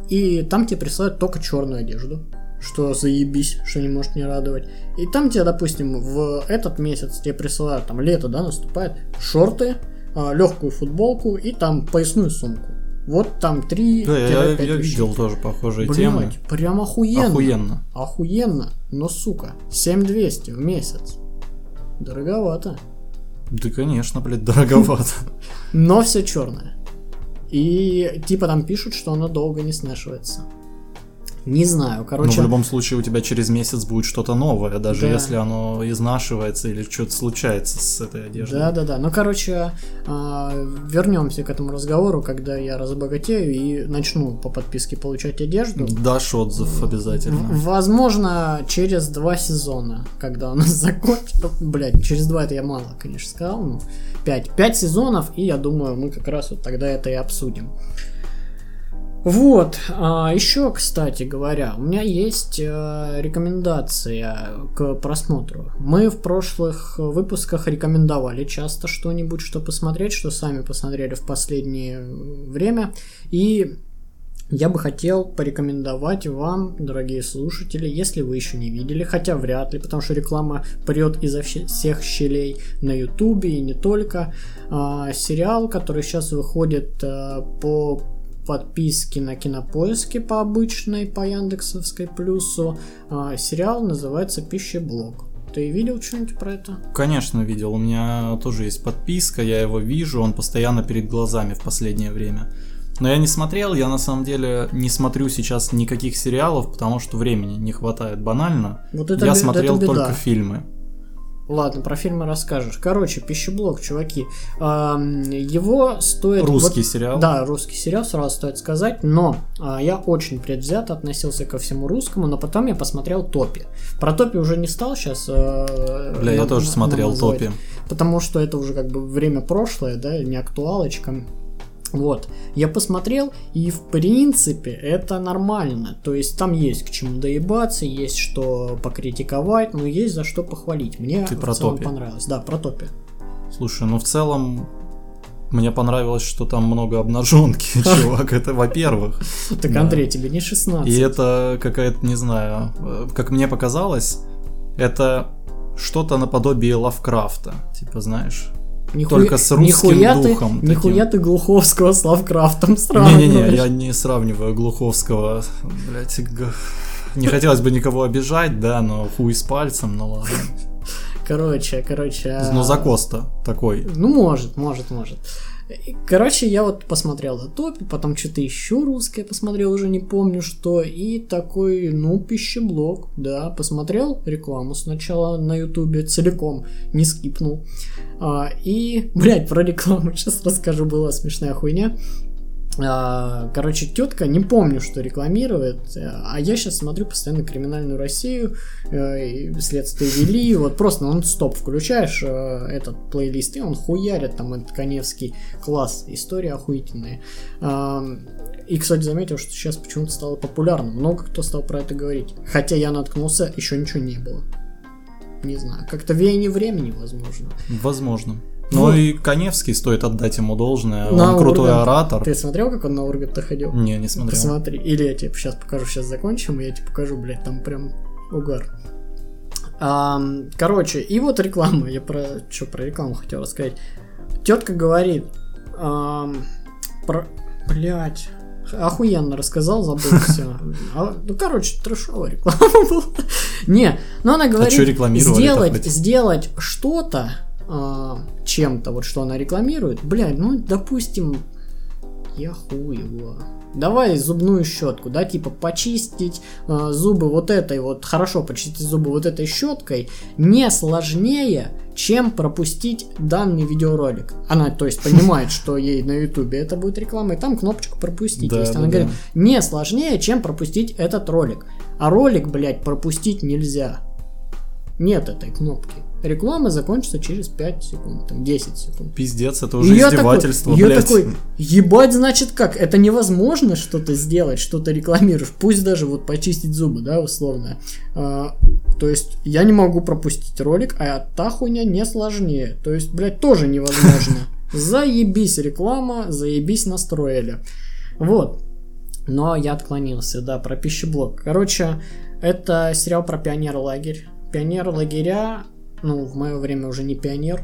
И там тебе присылают только черную одежду, что заебись, что не может не радовать. И там тебе, допустим, в этот месяц тебе присылают, там лето, да, наступает, шорты, легкую футболку и там поясную сумку. Вот там три пять да, я, я видел тоже похожие Блять, темы. Прям охуенно. Охуенно. Охуенно. Но, сука, семь тысяч двести в месяц. Дороговато. Да, конечно, блядь, дороговато. Но все черное. И типа там пишут, что оно долго не снашивается. Не знаю, короче... Ну, в любом случае, у тебя через месяц будет что-то новое, даже да. если оно изнашивается или что-то случается с этой одеждой. Да-да-да, ну, короче, вернемся к этому разговору, когда я разбогатею и начну по подписке получать одежду. Дашь отзыв обязательно. Возможно, через два сезона, когда у нас закончится... Блядь, через два это я мало, конечно, сказал, но... Пять. Пять сезонов, и я думаю, мы как раз вот тогда это и обсудим. Вот, а еще, кстати говоря, у меня есть э, рекомендация к просмотру. Мы в прошлых выпусках рекомендовали часто что-нибудь, что посмотреть, что сами посмотрели в последнее время. И я бы хотел порекомендовать вам, дорогие слушатели, если вы еще не видели, хотя вряд ли, потому что реклама прет изо всех щелей на Ютубе и не только, э, сериал, который сейчас выходит э, по... подписки на Кинопоиске по обычной, по Яндексовской плюсу. А, сериал называется «Пищеблок». Ты видел что-нибудь про это? Конечно, видел. У меня тоже есть подписка, я его вижу, он постоянно перед глазами в последнее время. Но я не смотрел, я на самом деле не смотрю сейчас никаких сериалов, потому что времени не хватает банально. Вот это я б... смотрел это только фильмы. Ладно, про фильмы расскажешь. Короче, «Пищеблок», чуваки. Его стоит... Русский вот, сериал. Да, русский сериал, сразу стоит сказать. Но я очень предвзято относился ко всему русскому, но потом я посмотрел «Топи». Про «Топи» уже не стал сейчас. Бля, я, я тоже смотрел «Топи». Потому что это уже как бы время прошлое, да, не актуалочка. Вот, я посмотрел, и в принципе это нормально, то есть там есть к чему доебаться, есть что покритиковать, но есть за что похвалить, мне Ты в про целом топи. понравилось, да, про топи. Слушай, ну в целом мне понравилось, что там много обнаженки, чувак, это во-первых. Так, Андрей, тебе не шестнадцать. И это какая-то, не знаю, как мне показалось, это что-то наподобие Лавкрафта, типа, знаешь... Нихуя, Только с русским нихуя духом. Ты, нихуя ты Глуховского с Лавкрафтом сравниваешь. Не-не-не, я не сравниваю Глуховского. Блять, не хотелось бы никого обижать, да, но хуй с пальцем, ну ладно. Короче, короче... Ну, закос-то такой. Ну, может, может, может. Короче, я вот посмотрел на топе, потом что-то еще русское посмотрел, уже не помню что, и такой, ну, пищеблок, да, посмотрел рекламу сначала на Ютубе целиком, не скипнул, а, и, блядь, про рекламу сейчас расскажу, была смешная хуйня. Короче, тетка, не помню, что рекламирует, а я сейчас смотрю постоянно «Криминальную Россию», «Следствие вели», вот просто нон-стоп включаешь этот плейлист, и он хуярит, там этот Коневский, класс, истории охуительные. И, кстати, заметил, что сейчас почему-то стало популярным, много кто стал про это говорить, хотя я наткнулся, еще ничего не было. Не знаю, как-то веяние времени, возможно. Возможно. Ну, ну и Коневский, стоит отдать ему должное, он Ургант. Крутой оратор. Ты смотрел, как он на Урганта ходил? Не, не смотрел. Посмотри, или я тебе сейчас покажу, сейчас закончим, и я тебе покажу, блядь, там прям угар. А, короче, и вот реклама, я про, что про рекламу хотел рассказать. Тетка говорит, а, про, блядь, охуенно рассказал, забыл все. А, ну, короче, трэшовая реклама была. Не, но она говорит, а сделать, сделать что-то, чем-то, вот что она рекламирует, блядь, ну, допустим, я хуй его. Давай зубную щетку, да, типа почистить э, зубы вот этой вот, хорошо почистить зубы вот этой щеткой не сложнее, чем пропустить данный видеоролик. Она, то есть, понимает, что ей на Ютубе это будет реклама, и там кнопочку пропустить. Да, есть. Она да, говорит, да. не сложнее, чем пропустить этот ролик. А ролик, блядь, пропустить нельзя. Нет этой кнопки. реклама закончится через пять секунд, там десять секунд. Пиздец, это уже я издевательство, такой, блядь. Я такой, ебать, значит как, это невозможно что-то сделать, что ты рекламируешь, пусть даже вот почистить зубы, да, условно. А, то есть я не могу пропустить ролик, а та хуйня не сложнее. То есть, блядь, тоже невозможно. Заебись реклама, заебись настроили. Вот. Но я отклонился, да, про пищеблок. Короче, это сериал про пионер-лагерь. Пионер-лагеря, ну, в мое время уже не пионер,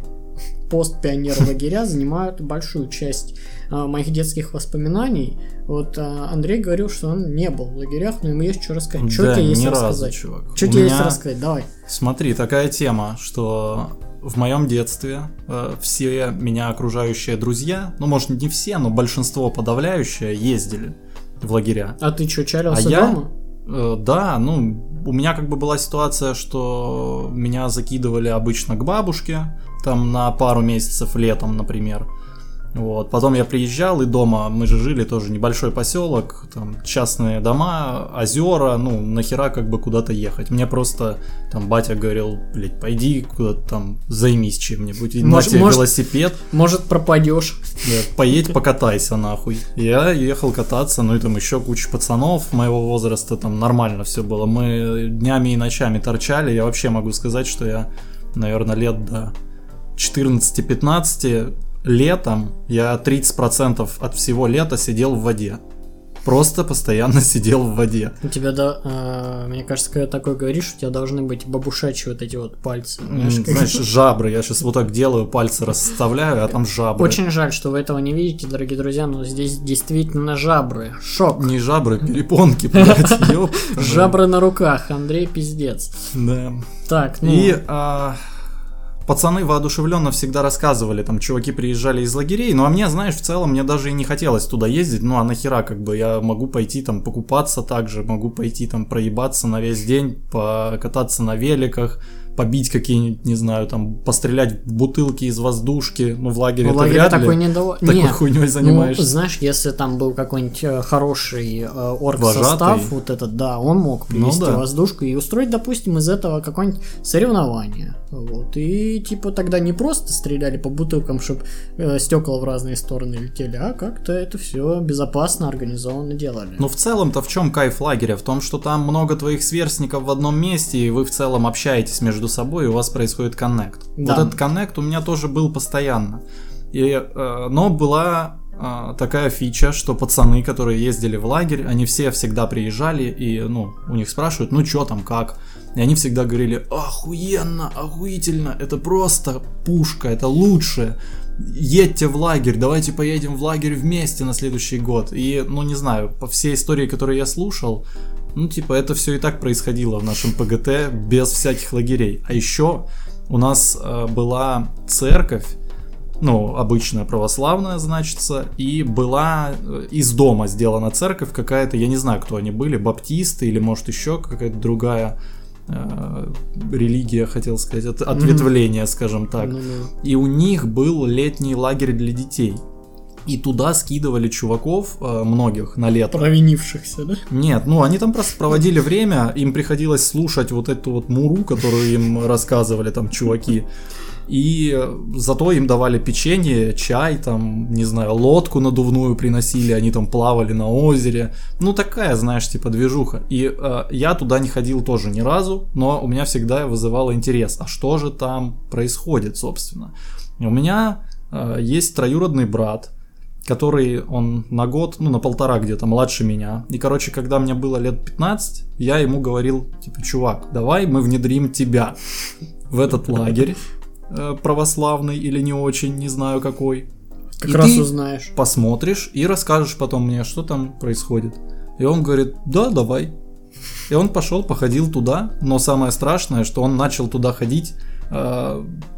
пост-пионер-лагеря занимают большую часть а, моих детских воспоминаний. Вот а, Андрей говорил, что он не был в лагерях, но ему есть что рассказать. Что да, тебе есть разу, рассказать? Чувак. Что У тебе меня... есть рассказать? Давай. Смотри, такая тема, что... В моем детстве э, все меня окружающие друзья, ну, может, не все, но большинство подавляющее, ездили в лагеря. А ты что, чалился а дома? Я, э, да, ну, у меня как бы была ситуация, что меня закидывали обычно к бабушке, там, на пару месяцев летом, например. Вот. Потом я приезжал, и дома мы же жили, тоже небольшой поселок, там частные дома, озера, ну нахера как бы куда-то ехать. Мне просто там батя говорил, блядь, пойди куда-то там займись чем-нибудь, на тебе велосипед. Может, пропадешь. Да, поедь, покатайся нахуй. Я ехал кататься, ну и там еще куча пацанов моего возраста, там нормально все было. Мы днями и ночами торчали, я вообще могу сказать, что я, наверное, лет до четырнадцати-пятнадцати... Летом я тридцать процентов от всего лета сидел в воде. Просто постоянно сидел в воде. У тебя, да, э, мне кажется, когда такое говоришь, у тебя должны быть бабушачьи вот эти вот пальцы. Знаешь, как... Знаешь, жабры. Я сейчас вот так делаю, пальцы расставляю, а там жабры. Очень жаль, что вы этого не видите, дорогие друзья, но здесь действительно жабры. Шок. Не жабры, перепонки, блядь, ёп. Жабры на руках, Андрей пиздец. Да. Так, ну... И... Пацаны воодушевленно всегда рассказывали, там чуваки приезжали из лагерей, ну а мне, знаешь, в целом мне даже и не хотелось туда ездить, ну а нахера как бы, я могу пойти там покупаться также, могу пойти там проебаться на весь день, покататься на великах, побить какие-нибудь, не знаю, там, пострелять в бутылки из воздушки, ну, в лагере, ну, это лагере вряд такой ли недов... такой Нет. хуйней занимаешься. Ну, знаешь, если там был какой-нибудь э, хороший э, оргсостав, Вожатый. вот этот, да, он мог привезти ну, да. воздушку и устроить, допустим, из этого какое-нибудь соревнование, вот, и, типа, тогда не просто стреляли по бутылкам, чтобы э, стекла в разные стороны летели, а как-то это все безопасно, организованно делали. Ну, в целом-то в чем кайф лагеря? В том, что там много твоих сверстников в одном месте, и вы в целом общаетесь между собой, и у вас происходит коннект. Да. Вот этот коннект у меня тоже был постоянно. И, э, но была э, такая фича, что пацаны, которые ездили в лагерь, они все всегда приезжали, и ну, у них спрашивают, ну чё там, как? И они всегда говорили, охуенно, охуительно, это просто пушка, это лучше. Едьте в лагерь, давайте поедем в лагерь вместе на следующий год. И, ну не знаю, по всей истории, которую я слушал, ну, типа, это все и так происходило в нашем ПГТ без всяких лагерей. А еще у нас э, была церковь, ну, обычная православная, значится, и была э, из дома сделана церковь какая-то, я не знаю, кто они были, баптисты или, может, еще какая-то другая э, религия, хотел сказать, от, ответвление, mm-hmm. скажем так. Mm-hmm. И у них был летний лагерь для детей. И туда скидывали чуваков, э, многих, на лето. Провинившихся, да? Нет, ну они там просто проводили время, им приходилось слушать вот эту вот муру, которую им рассказывали там чуваки. И зато им давали печенье, чай, там, не знаю, лодку надувную приносили, они там плавали на озере. Ну такая, знаешь, типа движуха. И э, я туда не ходил тоже ни разу, но у меня всегда вызывало интерес, а что же там происходит, собственно. И у меня э, есть троюродный брат, который он на год, ну на полтора где-то младше меня. И, короче, когда мне было лет пятнадцать, я ему говорил, типа, чувак, давай мы внедрим тебя в этот лагерь православный или не очень, не знаю какой. Как раз узнаешь. Посмотришь и расскажешь потом мне, что там происходит. И он говорит, да, давай. И он пошел, походил туда, но самое страшное, что он начал туда ходить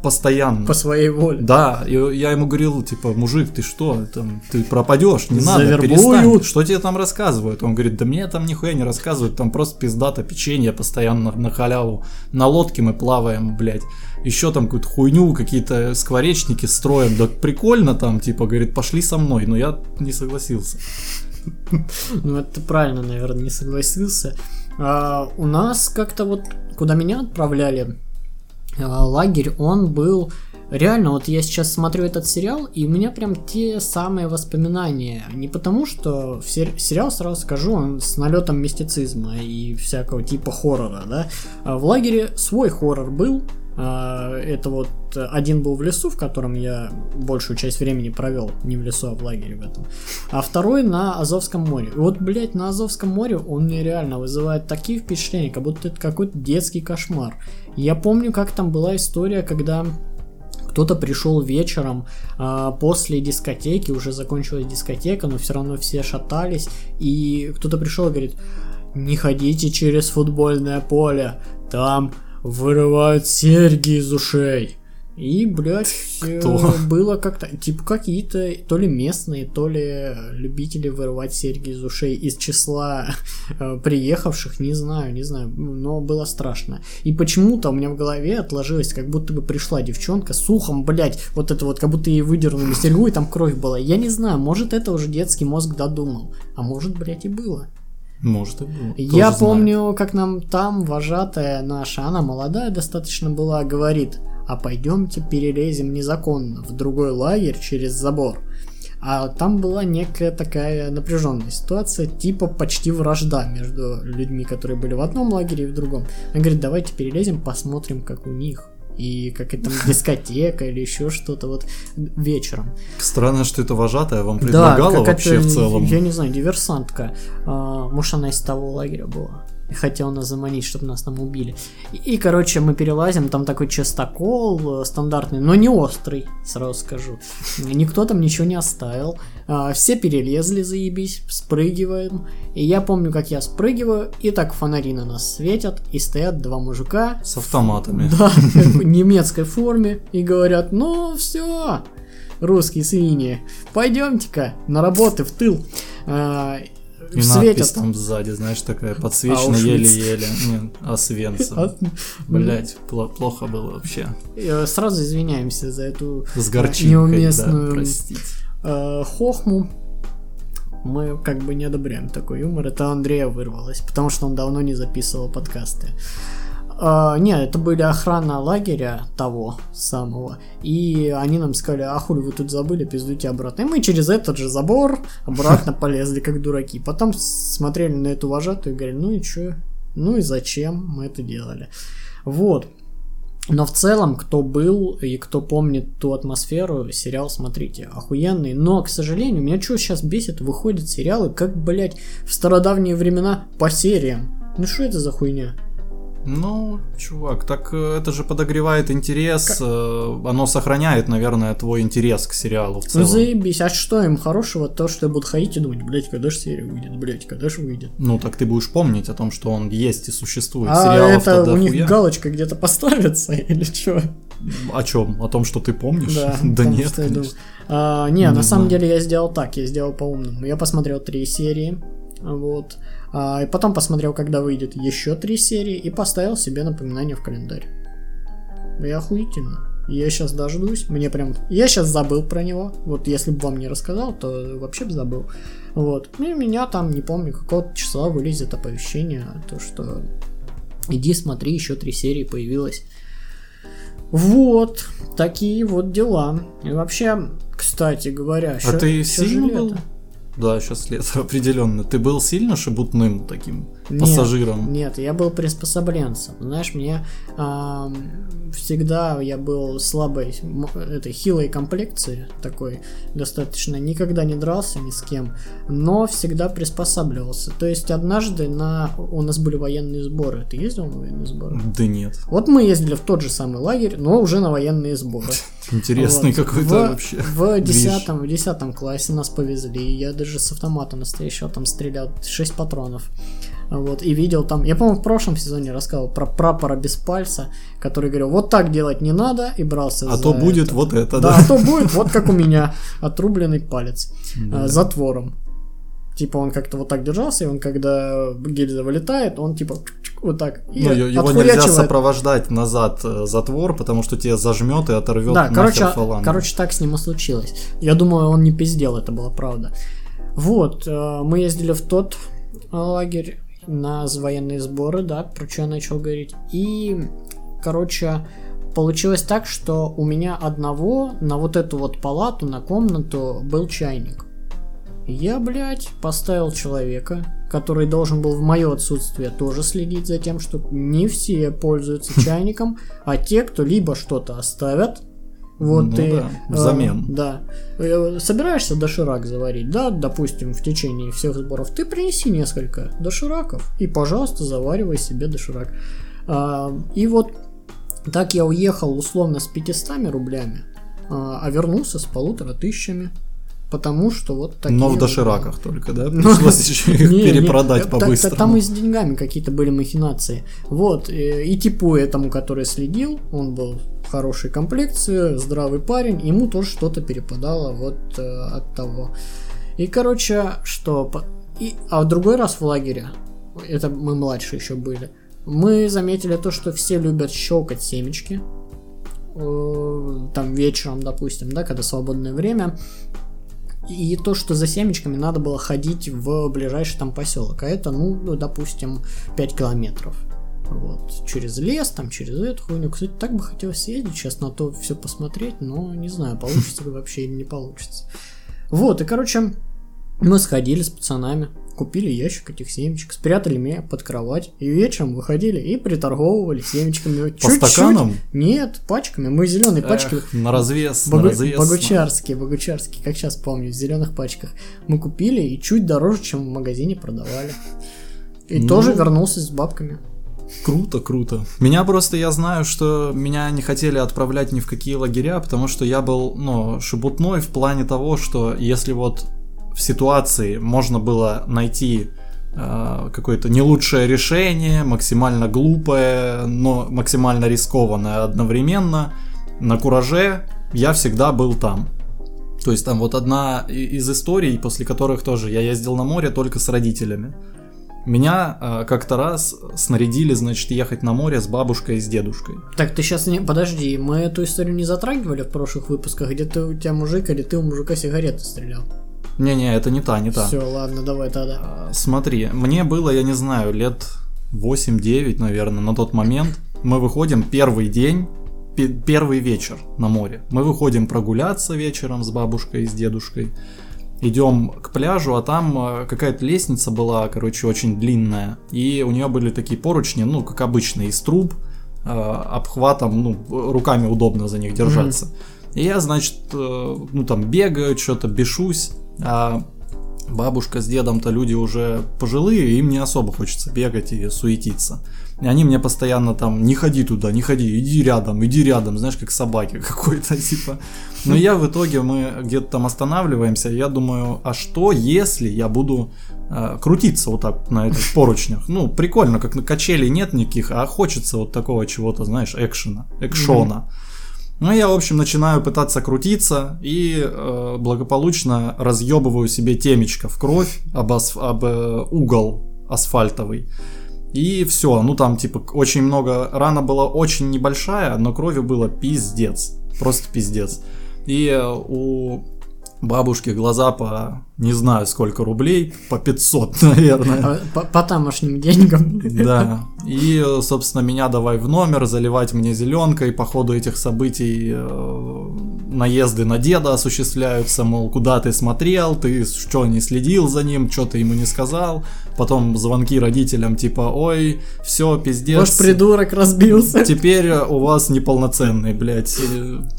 постоянно. По своей воле. Да, и я ему говорил, типа, мужик, ты что, там, ты пропадешь, не надо, Завербуют. перестань, что тебе там рассказывают? Он говорит, да мне там нихуя не рассказывают, там просто пиздато печенье постоянно на халяву, на лодке мы плаваем, блядь, еще там какую-то хуйню, какие-то скворечники строим, да прикольно там, типа, говорит, пошли со мной, но я не согласился. Ну, это ты правильно, наверное, не согласился. У нас как-то вот, куда меня отправляли, лагерь, он был... Реально, вот я сейчас смотрю этот сериал, и у меня прям те самые воспоминания. Не потому, что в сер- сериал, сразу скажу, он с налетом мистицизма и всякого типа хоррора, да. А в лагере свой хоррор был. А, это вот один был в лесу, в котором я большую часть времени провел. Не в лесу, а в лагере в этом. А второй на Азовском море. И вот, блять, на Азовском море он мне реально вызывает такие впечатления, как будто это какой-то детский кошмар. Я помню, как там была история, когда... Кто-то пришел вечером, э, после дискотеки, уже закончилась дискотека, но все равно все шатались, и кто-то пришел и говорит: не ходите через футбольное поле, там вырывают серьги из ушей. И, блядь, все было как-то, типа какие-то, то ли местные, то ли любители вырывать серьги из ушей из числа э, приехавших, не знаю, не знаю, но было страшно. И почему-то у меня в голове отложилось, как будто бы пришла девчонка с ухом, блядь, вот это вот, как будто ей выдернули серьгу, и там кровь была. Я не знаю, может, это уже детский мозг додумал, а может, блядь, и было. Может, и было. Я Тоже помню, знаю. Как нам там вожатая наша, она молодая достаточно была, говорит: а пойдемте перелезем незаконно в другой лагерь через забор. А там была некая такая напряженная ситуация, типа почти вражда между людьми, которые были в одном лагере и в другом. Она говорит: давайте перелезем, посмотрим, как у них. И как это там дискотека или еще что-то вот вечером. Странно, что это вожатая вам предлагала, да, вообще это, в целом. Я не знаю, диверсантка. А, может, она из того лагеря была. Хотел нас заманить, чтобы нас там убили. И, и, короче, мы перелазим, там такой частокол стандартный, но не острый, сразу скажу. Никто там ничего не оставил. А, все перелезли, заебись, спрыгиваем. И я помню, как я спрыгиваю, и так фонари на нас светят, и стоят два мужика с автоматами. Да, в немецкой форме, и говорят: ну все, русские свиньи, пойдемте-ка на работу в тыл. И светят. Надпись там сзади, знаешь, такая подсвечена еле-еле. Освенцим. Блять, плохо было вообще. Сразу извиняемся за эту неуместную хохму. Мы как бы не одобряем такой юмор. Это Андрея вырвалось, потому что он давно не записывал подкасты. Uh, не, это были охрана лагеря того самого, и они нам сказали: а хули вы тут забыли, пиздуйте обратно. И мы через этот же забор обратно полезли, как дураки. Потом смотрели на эту вожатую и говорили: ну и чё, ну и зачем мы это делали. Вот. Но в целом, кто был и кто помнит ту атмосферу, сериал смотрите, охуенный. Но, к сожалению, меня чё сейчас бесит, выходят сериалы, как, блять, в стародавние времена по сериям. Ну что это за хуйня? Ну, чувак, так это же подогревает интерес, как... оно сохраняет, наверное, твой интерес к сериалу в целом. Ну, заебись, а что им хорошего? То, что я буду ходить и думать: блять, когда же серия выйдет, блять, когда же выйдет. Ну, так ты будешь помнить о том, что он есть и существует. А сериалов это тогда у них хуя. Галочка где-то поставится или что? О чем? О том, что ты помнишь? Да, да нет, что я думаю. А, не, не, на самом деле я сделал так, я сделал по-умному. Я посмотрел три серии, вот. А, и потом посмотрел, когда выйдет еще три серии, и поставил себе напоминание в календарь. И охуительно. Я сейчас дождусь. Мне прям... Я сейчас забыл про него. Вот если бы вам не рассказал, то вообще бы забыл. Вот. И у меня там, не помню, какого-то числа вылезет оповещение, то что иди смотри, еще три серии появилось. Вот. Такие вот дела. И вообще, кстати говоря... А щё, ты сильно был? Да, сейчас лето определенно. Ты был сильно шебутным таким нет, пассажиром? Нет, я был приспособленцем. Знаешь, мне э, всегда я был слабой, этой хилой комплекции такой достаточно. Никогда не дрался ни с кем, но всегда приспосабливался. То есть однажды на у нас были военные сборы. Ты ездил на военные сборы? Да нет. Вот мы ездили в тот же самый лагерь, но уже на военные сборы. Интересный вот. Какой-то в, вообще. В десятом классе нас повезли. Я даже с автомата настоящего там стрелял шесть патронов. Вот, и видел там. Я, по-моему, в прошлом сезоне рассказывал про прапора без пальца, который говорил: вот так делать не надо, и брался а за. А то будет это. Вот это, да. Да, а то будет, вот как у меня, отрубленный палец затвором. Типа он как-то вот так держался, и он, когда гильза вылетает, он типа вот так. И ну, его нельзя сопровождать назад затвор, потому что тебя зажмет и оторвет. Да, короче, фалангу. Короче, так с ним и случилось. Я думаю, он не пиздел, это была правда. Вот, мы ездили в тот лагерь на военные сборы, да, про что я начал говорить. И, короче, Получилось так, что у меня одного на вот эту вот палату, на комнату был чайник. Я, блядь, поставил человека, который должен был в мое отсутствие тоже следить за тем, что не все пользуются чайником, а те, кто либо что-то оставят, вот ну, и... Да, взамен. Э, да. Собираешься доширак заварить, да, допустим, в течение всех сборов, ты принеси несколько дошираков и, пожалуйста, заваривай себе доширак. Э, и вот так я уехал условно с пятьюстами рублями, а вернулся с полутора тысячами. Потому что вот такие... Но в дошираках вот, только, да? Пришлось еще их не, перепродать не, по-быстрому. Там и с деньгами какие-то были махинации. Вот, и, и типу этому, который следил, он был в хорошей комплекции, здравый парень, ему тоже что-то перепадало вот э, от того. И, короче, что... И, а в другой раз в лагере, это мы младше еще были, мы заметили то, что все любят щелкать семечки. Э, там вечером, допустим, да, когда свободное время... И то, что за семечками надо было ходить в ближайший там поселок, а это, ну, допустим, пять километров. Вот, через лес, там, через эту хуйню. Кстати, так бы хотелось съездить сейчас на то все посмотреть, но не знаю, получится ли вообще или не получится. Вот, и, короче, мы сходили с пацанами, купили ящик этих семечек, спрятали меня под кровать, и вечером выходили и приторговывали семечками. По чуть-чуть. Стаканам? Нет, пачками. Мы зеленые пачки. Эх, на развес, Богу... на развес. Богучарские, богучарские, как сейчас помню, в зеленых пачках. Мы купили и чуть дороже, чем в магазине продавали. И ну... тоже вернулся с бабками. Круто, круто. Меня просто, я знаю, что меня не хотели отправлять ни в какие лагеря, потому что я был, ну, шебутной в плане того, что если вот в ситуации можно было найти э, какое-то не лучшее решение, максимально глупое, но максимально рискованное одновременно, на кураже, я всегда был там. То есть там вот одна из историй, после которых тоже я ездил на море только с родителями. Меня э, как-то раз снарядили, значит, ехать на море с бабушкой и с дедушкой. Так, ты сейчас не... Подожди, мы эту историю не затрагивали в прошлых выпусках, где ты, у тебя мужик или ты у мужика сигареты стрелял? Не-не, это не та, не та. Все, ладно, давай тогда. Смотри, мне было, я не знаю, лет восемь-девять, наверное, на тот момент. Мы выходим первый день, пи- первый вечер на море. Мы выходим прогуляться вечером с бабушкой и с дедушкой. Идем к пляжу, а там какая-то лестница была, короче, очень длинная. И у нее были такие поручни, ну, как обычно, из труб, э- обхватом, ну, руками удобно за них держаться. Mm-hmm. И я, значит, э- ну, там бегаю, что-то бешусь. А бабушка с дедом-то люди уже пожилые, им не особо хочется бегать и суетиться. И они мне постоянно там: не ходи туда, не ходи, иди рядом, иди рядом, знаешь, как собаки какой-то, типа. Но я в итоге, мы где-то там останавливаемся, я думаю, а что, если я буду э, крутиться вот так на этих поручнях? Ну, прикольно, как на качели нет никаких, а хочется вот такого чего-то, знаешь, экшена, экшона. Ну, я, в общем, начинаю пытаться крутиться и э, благополучно разъебываю себе темечко в кровь об, асф... об э, угол асфальтовый. И все, ну там, типа, очень много... Рана была очень небольшая, но крови было пиздец. Просто пиздец. И э, у бабушки глаза по... не знаю, сколько рублей, по пятьсот, наверное. По, по тамошним деньгам. Да. И, собственно, меня давай в номер, заливать мне зеленкой. По ходу этих событий э, наезды на деда осуществляются, мол, куда ты смотрел, ты что, не следил за ним, что ты ему не сказал. Потом звонки родителям, типа, ой, все, пиздец. Может, придурок разбился. Теперь у вас неполноценный, блядь,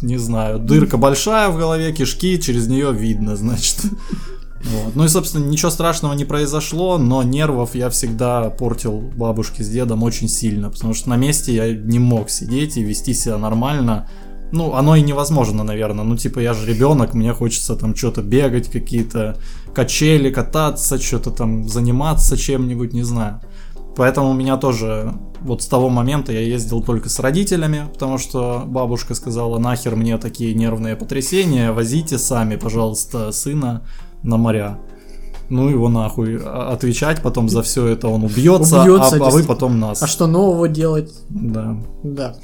не знаю, дырка большая в голове, кишки, через нее видно, значит. Вот. Ну и, собственно, ничего страшного не произошло, но нервов я всегда портил бабушке с дедом очень сильно, потому что на месте я не мог сидеть и вести себя нормально. Ну, оно и невозможно, наверное. Ну, типа, я же ребенок, мне хочется там что-то бегать, какие-то качели, кататься, что-то там заниматься чем-нибудь, не знаю. Поэтому у меня тоже вот с того момента я ездил только с родителями, потому что бабушка сказала: нахер мне такие нервные потрясения, возите сами, пожалуйста, сына на моря. ну его нахуй, отвечать потом за все это, он убьется, убьется, а, а вы потом нас. А что нового делать? Да. Да.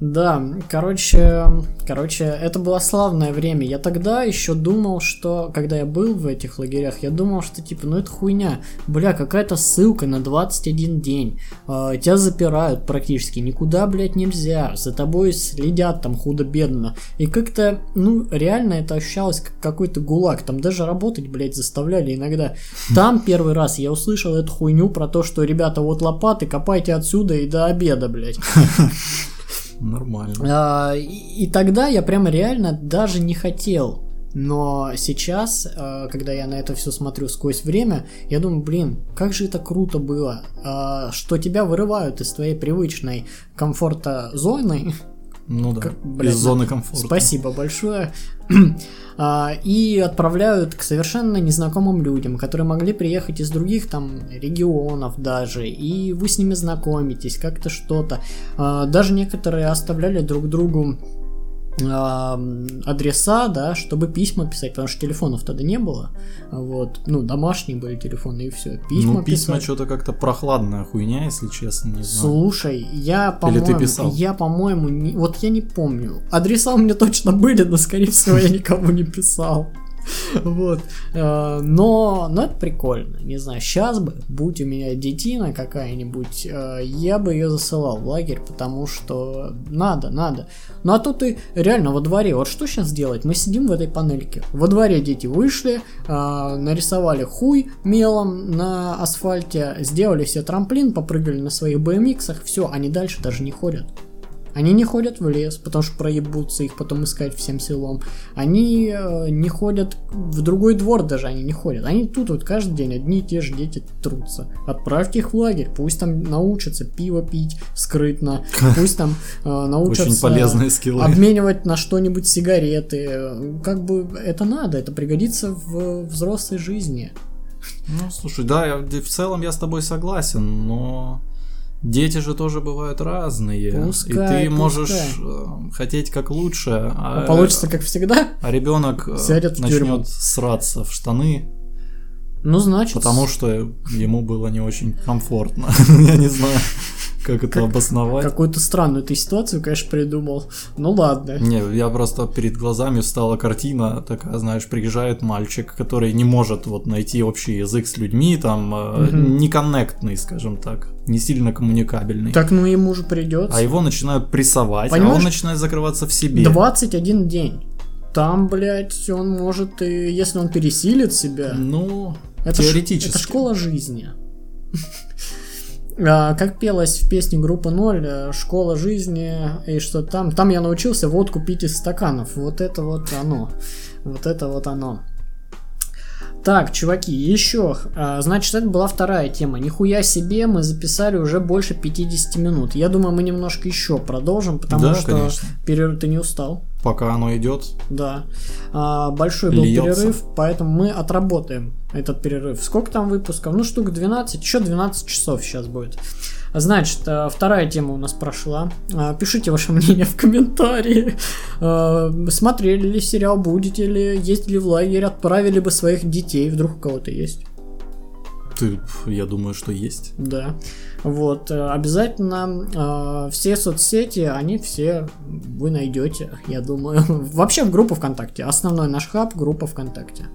Да, короче, короче, это было славное время. Я тогда еще думал, что, когда я был в этих лагерях, я думал, что типа, ну это хуйня, бля, какая-то ссылка на двадцать один день, э, тебя запирают практически, никуда, блядь, нельзя, за тобой следят там худо-бедно, и как-то, ну, реально это ощущалось как какой-то гулаг, там даже работать, блядь, заставляли иногда. Там первый раз я услышал эту хуйню про то, что, ребята, вот лопаты, копайте отсюда и до обеда, блядь. Нормально. А, и, и тогда я прям реально даже не хотел. Но сейчас, а, когда я на это все смотрю сквозь время, я думаю, блин, как же это круто было, а, что тебя вырывают из твоей привычной комфорта зоны. Ну да, как, блядь, из зоны комфорта. Спасибо большое. а, и отправляют к совершенно незнакомым людям, которые могли приехать из других там регионов даже, и вы с ними знакомитесь, как-то что-то. А, даже некоторые оставляли друг другу а, адреса, да, чтобы письма писать, потому что телефонов тогда не было. Вот, ну, домашние были телефоны и все. Письма, ну, письма что-то как-то прохладная хуйня, если честно, не знаю. Слушай, я, по-моему... Или ты писал? Я, по-моему, не... вот я не помню. Адреса у меня точно были, но, скорее всего, я никому не писал. Вот. Но, но это прикольно. Не знаю, сейчас бы, будь у меня детина какая-нибудь, я бы ее засылал в лагерь, потому что надо, надо. Ну а то ты реально во дворе, вот что сейчас делать? Мы сидим в этой панельке. Во дворе дети вышли, нарисовали хуй мелом на асфальте, сделали себе трамплин, попрыгали на своих бэ эм иксах, все, они дальше даже не ходят. Они не ходят в лес, потому что проебутся, их потом искать всем селом. Они э, не ходят в другой двор, даже они не ходят. Они тут вот каждый день одни и те же дети трутся. Отправьте их в лагерь, пусть там научатся пиво пить скрытно, пусть там э, научатся обменивать на что-нибудь сигареты. Как бы это надо, это пригодится в взрослой жизни. Ну, слушай, да, я, в целом я с тобой согласен, но... Дети же тоже бывают разные, пускай, и ты пускай. можешь хотеть как лучше, а, а получится как всегда. А ребенок начнет сраться в штаны, ну значит, потому что ему было не очень комфортно. Я не знаю, как это обосновать. Какую-то странную ты ситуацию, конечно, придумал. Ну ладно. Не, я просто перед глазами встала картина такая, знаешь, приезжает мальчик, который не может вот найти общий язык с людьми, там неконнектный, скажем так. Не сильно коммуникабельный. Так, ну ему же придется. А его начинают прессовать, понимаешь, а он начинает закрываться в себе. двадцать один день. Там, блядь, он может, и если он пересилит себя... Ну, это теоретически. Ш, это школа жизни. а, как пелось в песне группы ноль, школа жизни, и что там... Там я научился водку пить из стаканов. Вот это вот оно. Вот это вот оно. Так, чуваки, еще, значит, это была вторая тема. Нихуя себе, мы записали уже больше пятьдесят минут. Я думаю, мы немножко еще продолжим, потому да, что конечно. Перерыв, ты не устал. Пока оно идет. Да. Большой был льется. Перерыв, поэтому мы отработаем этот перерыв. Сколько там выпусков? Ну, штук двенадцать, еще двенадцать часов сейчас будет. Значит, вторая тема у нас прошла. Пишите ваше мнение в комментарии. Смотрели ли сериал, будете ли, ездили в лагерь, отправили бы своих детей, вдруг у кого-то есть. Ты, я думаю, что есть. Да. Вот. Обязательно все соцсети, они все вы найдете, я думаю. Вообще в группу ВКонтакте. Основной наш хаб — группа ВКонтакте.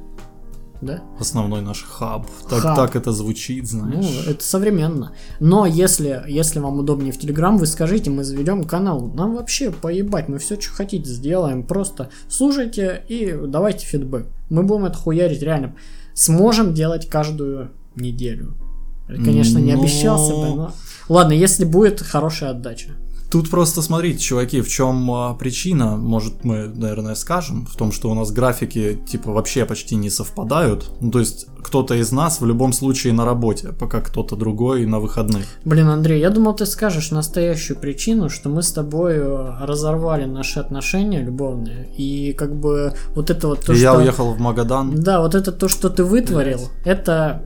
Да? Основной наш хаб. Так, хаб. Так это звучит, знаешь. Ну, это современно. Но если, если вам удобнее в Телеграм, вы скажите, мы заведем канал. Нам вообще поебать, мы все, что хотите, сделаем. Просто слушайте и давайте фидбэк. Мы будем это хуярить реально. Сможем делать каждую неделю. Конечно, не но... обещался бы, но... Ладно, если будет хорошая отдача. Тут просто смотрите, чуваки, в чем причина, может мы, наверное, скажем, в том, что у нас графики типа вообще почти не совпадают, ну, то есть кто-то из нас в любом случае на работе, пока кто-то другой на выходных. Блин, Андрей, я думал, ты скажешь настоящую причину, что мы с тобой разорвали наши отношения любовные, и как бы вот это вот то, я что... Я уехал в Магадан. Да, вот это то, что ты вытворил, Блять. это...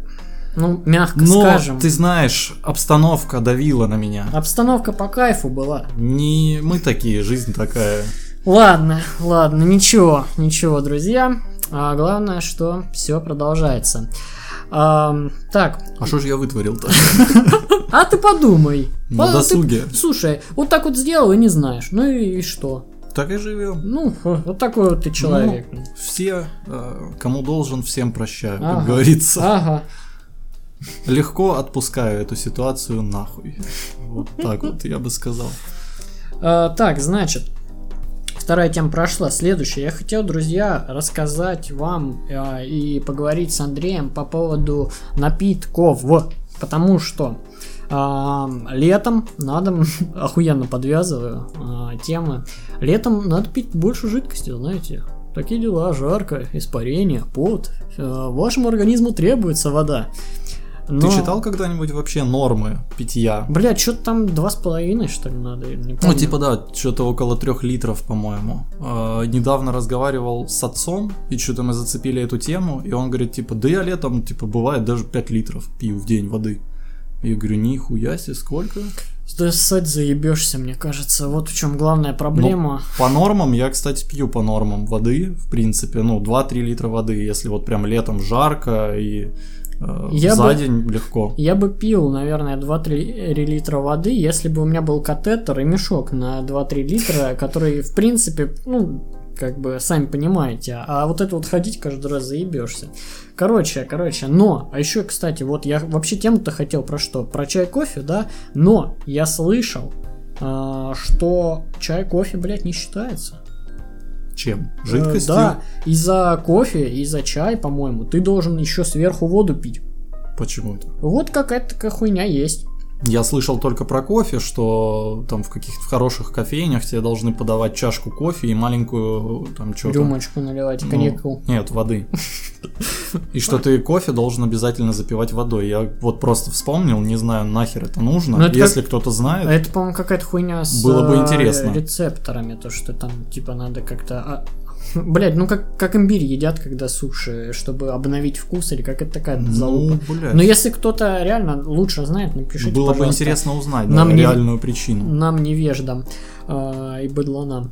Ну, мягко Но, скажем. Но, ты знаешь, обстановка давила на меня. Обстановка по кайфу была. Не мы такие, жизнь такая. Ладно, ладно, ничего, ничего, друзья. А главное, что все продолжается. А, так. А что же я вытворил-то? А ты подумай. На досуге. Слушай, вот так вот сделал и не знаешь. Ну и что? Так и живем. Ну, вот такой вот ты человек. Ну, все, кому должен, всем прощаю, ага, как говорится. Ага. Легко отпускаю эту ситуацию нахуй. Вот так вот, я бы сказал. А, так, значит, вторая тема прошла. Следующая. Я хотел, друзья, рассказать вам а, и поговорить с Андреем по поводу напитков. Потому что а, летом надо... Охуенно подвязываю а, темы. Летом надо пить больше жидкости, знаете. Такие дела. Жарко, испарение, пот. А, вашему организму требуется вода. Но... Ты читал когда-нибудь вообще нормы питья? Блядь, что-то там два с половиной, что ли, надо? Ну, типа, да, что-то около трех литров, по-моему. Э-э, недавно разговаривал с отцом, и что-то мы зацепили эту тему, и он говорит, типа, да я летом, типа, бывает даже пять литров пью в день воды. Я говорю, нихуя себе, сколько? Ссать заебешься, мне кажется, вот в чем главная проблема. Ну, по нормам, я, кстати, пью по нормам воды, в принципе, ну, два-три литра воды, если вот прям летом жарко и... Я за бы, день легко. Я бы пил, наверное, два-три литра воды, если бы у меня был катетер и мешок на два-три литра, который, в принципе, ну, как бы, сами понимаете. А вот это вот ходить каждый раз заебешься. Короче, короче, но, а еще, кстати, вот я вообще тему-то хотел про что? Про чай-кофе, да? Но я слышал, э, что чай-кофе, блядь, не считается. Чем? Жидкостью? Э, да, и за кофе, и за чай, по-моему, ты должен еще сверху воду пить. Почему это? Вот какая-то такая хуйня есть. Я слышал только про кофе, что там в каких-то хороших кофейнях тебе должны подавать чашку кофе и маленькую там что-то... Рюмочку наливать, коньяку. Ну, нет, воды. И что ты кофе должен обязательно запивать водой. Я вот просто вспомнил, не знаю, нахер это нужно. Если кто-то знает... Это, по-моему, какая-то хуйня с рецепторами, то, что там типа надо как-то... Блять, ну как, как имбирь едят, когда суши, чтобы обновить вкус, или как это такая залупа. Ну, блядь. Но если кто-то реально лучше знает, напишите, было пожалуйста. Было бы интересно узнать, да, нам реальную не, причину. Нам невеждам э, и быдлонам.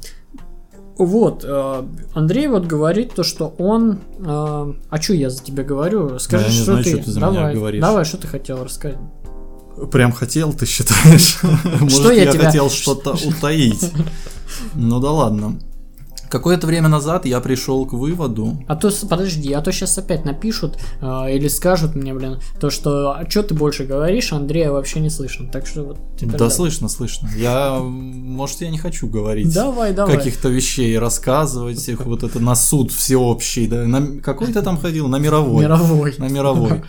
Вот, э, Андрей вот говорит то, что он... Э, а что я за тебя говорю? Скажи, да, что, знаю, ты... что ты за давай, меня говоришь. Давай, что ты хотел рассказать? Прям хотел, ты считаешь? Может, я хотел что-то утаить. Ну да ладно. Какое-то время назад я пришел к выводу... А то, подожди, а то сейчас опять напишут э, или скажут мне, блин, то, что... А что ты больше говоришь, Андрея вообще не слышно, так что... Вот да давай. Слышно, слышно. Я... Может, я не хочу говорить давай, давай. Каких-то вещей, рассказывать их, вот это на суд всеобщий, да? На... Какой ты там ходил? На мировой. Мировой. На мировой.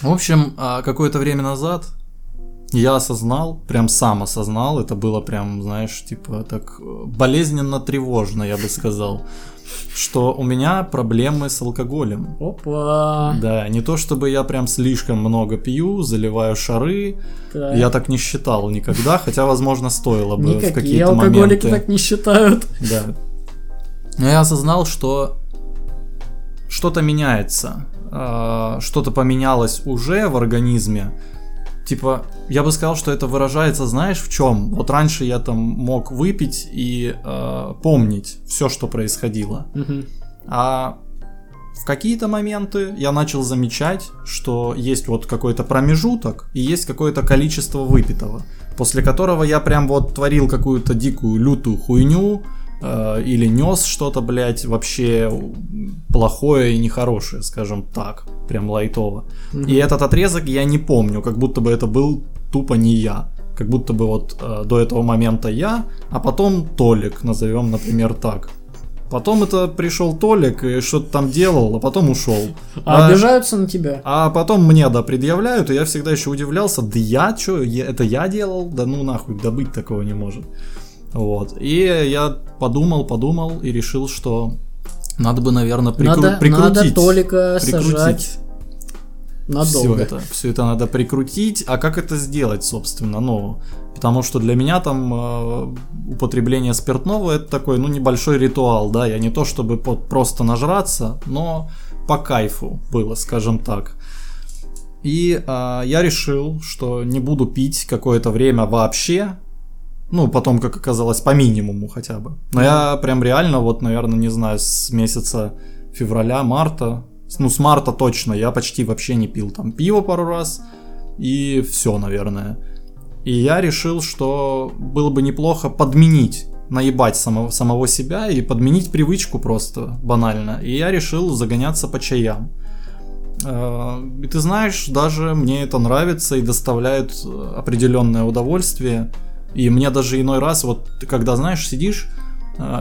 В общем, какое-то время назад... Я осознал, прям сам осознал, это было прям, знаешь, типа так болезненно тревожно, я бы сказал, что у меня проблемы с алкоголем. Опа! Да, не то чтобы я прям слишком много пью, заливаю шары, так. Я так не считал никогда, хотя, возможно, стоило бы никакие в какие-то моменты. Никакие алкоголики так не считают. Да. Но я осознал, что что-то меняется, что-то поменялось уже в организме. Типа, я бы сказал, что это выражается, знаешь, в чем? Вот раньше я там мог выпить и э, помнить все, что происходило. Mm-hmm. А в какие-то моменты я начал замечать, что есть вот какой-то промежуток и есть какое-то количество выпитого, после которого я прям вот творил какую-то дикую лютую хуйню э, или нес что-то, блядь, вообще плохое и нехорошее, скажем так. Прям лайтово. Mm-hmm. И этот отрезок я не помню, как будто бы это был тупо не я. Как будто бы вот э, до этого момента я, а потом Толик, назовем, например, так. Потом это пришел Толик и что-то там делал, а потом ушел. А, а обижаются на тебя. А потом мне, да, предъявляют, и я всегда еще удивлялся, да я что, это я делал? Да ну нахуй, да быть такого не может. Вот. И я подумал, подумал и решил, что... Надо бы, наверное, прикру... надо, прикрутить. Надо Толика прикрутить. Сажать надолго. Все это, все это надо прикрутить. А как это сделать, собственно? Ну, потому что для меня там э, употребление спиртного это такой, ну, небольшой ритуал, да. Я не то чтобы просто нажраться, но по кайфу было, скажем так. И э, я решил, что не буду пить какое-то время вообще. Ну, потом, как оказалось, по минимуму хотя бы. Но я прям реально, вот, наверное, не знаю, с месяца февраля, марта. Ну, с марта точно я почти вообще не пил там пиво пару раз. И все, наверное. И я решил, что было бы неплохо подменить, наебать самого, самого себя и подменить привычку просто банально. И я решил загоняться по чаям. И ты знаешь, даже мне это нравится и доставляет определенное удовольствие. И мне даже иной раз, вот когда, знаешь, сидишь,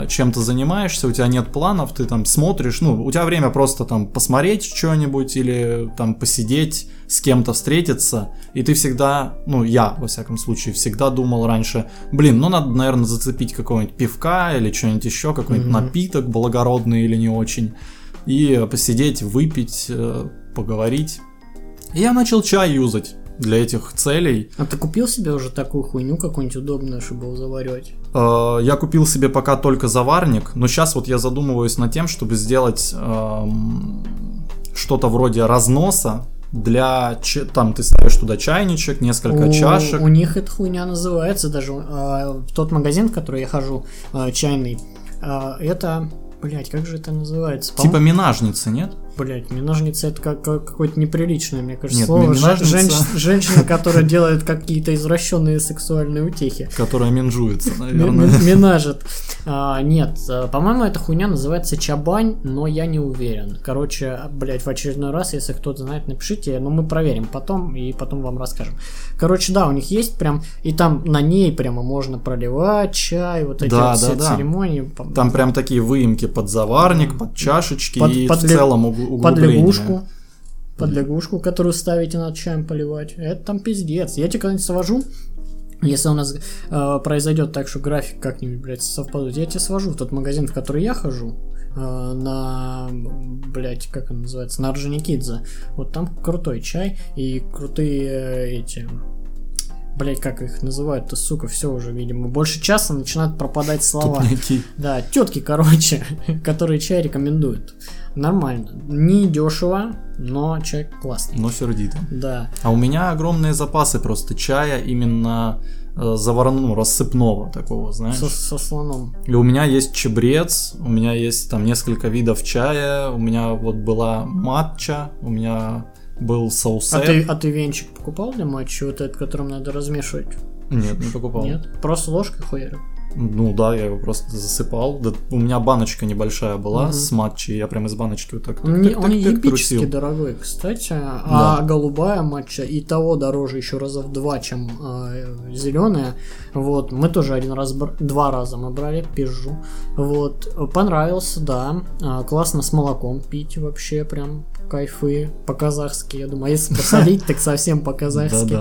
чем-то занимаешься, у тебя нет планов, ты там смотришь, ну, у тебя время просто там посмотреть что-нибудь или там посидеть, с кем-то встретиться, и ты всегда, ну, я, во всяком случае, всегда думал раньше, блин, ну, надо, наверное, зацепить какого-нибудь пивка или что-нибудь еще, какой-нибудь mm-hmm. напиток благородный или не очень, и посидеть, выпить, поговорить. И я начал чай юзать для этих целей. А ты купил себе уже такую хуйню какую-нибудь удобную, чтобы его заваривать? Э, я купил себе пока только заварник, но сейчас вот я задумываюсь над тем, чтобы сделать э, что-то вроде разноса для... Ч... Там ты ставишь туда чайничек, несколько у, чашек. У них эта хуйня называется даже. Э, тот магазин, в который я хожу, э, чайный, э, это... Блять, как же это называется? По-моему... Типа минажницы, нет? Блять, минажница это как, как, какое-то неприличное, мне кажется, нет, слово. Женщ... Женщина, которая делает какие-то извращенные сексуальные утехи. Которая минжуется, наверное. Минажит. Нет, по-моему, эта хуйня называется чабань, но я не уверен. Короче, блять, в очередной раз, если кто-то знает, напишите, но мы проверим потом и потом вам расскажем. Короче, да, у них есть прям, и там на ней прямо можно проливать чай, вот эти вот все церемонии. Там прям такие выемки под заварник, под чашечки и в целом углубление. Под лягушку, под лягушку, которую ставите над чаем поливать. Это там пиздец. Я тебе когда-нибудь свожу, если у нас э, произойдет так, что график как-нибудь, блядь, совпадет, я тебе свожу в тот магазин, в который я хожу, э, на, блядь, как он называется, на Орджоникидзе. Вот там крутой чай и крутые э, эти... Блять, как их называют-то, сука, все уже, видимо. Больше часа начинают пропадать слова. Тупняки. Да, тетки, короче, которые чай рекомендуют. Нормально. Не дешево, но чай классный. Но сердито. Да. А у меня огромные запасы просто чая именно э, заварного, рассыпного такого, знаешь. Со, со слоном. И у меня есть чабрец, у меня есть там несколько видов чая, у меня вот была матча, у меня... Был соус. А ты, а ты венчик покупал для матча, вот этот, которым надо размешивать? Нет, не покупал. Нет, просто ложкой хуярил. Ну да, я его просто засыпал. Да, у меня баночка небольшая была угу. с матчей, я прям из баночки вот так. Он, так, он так, епически так дорогой, кстати. Да. А голубая матча и того дороже еще раза в два, чем э, зеленая. Вот мы тоже один раз, два раза мы брали, пизжу. Вот понравился, да. А, классно с молоком пить вообще, прям кайфы по-казахски. Я думаю, а если посолить, так совсем по-казахски.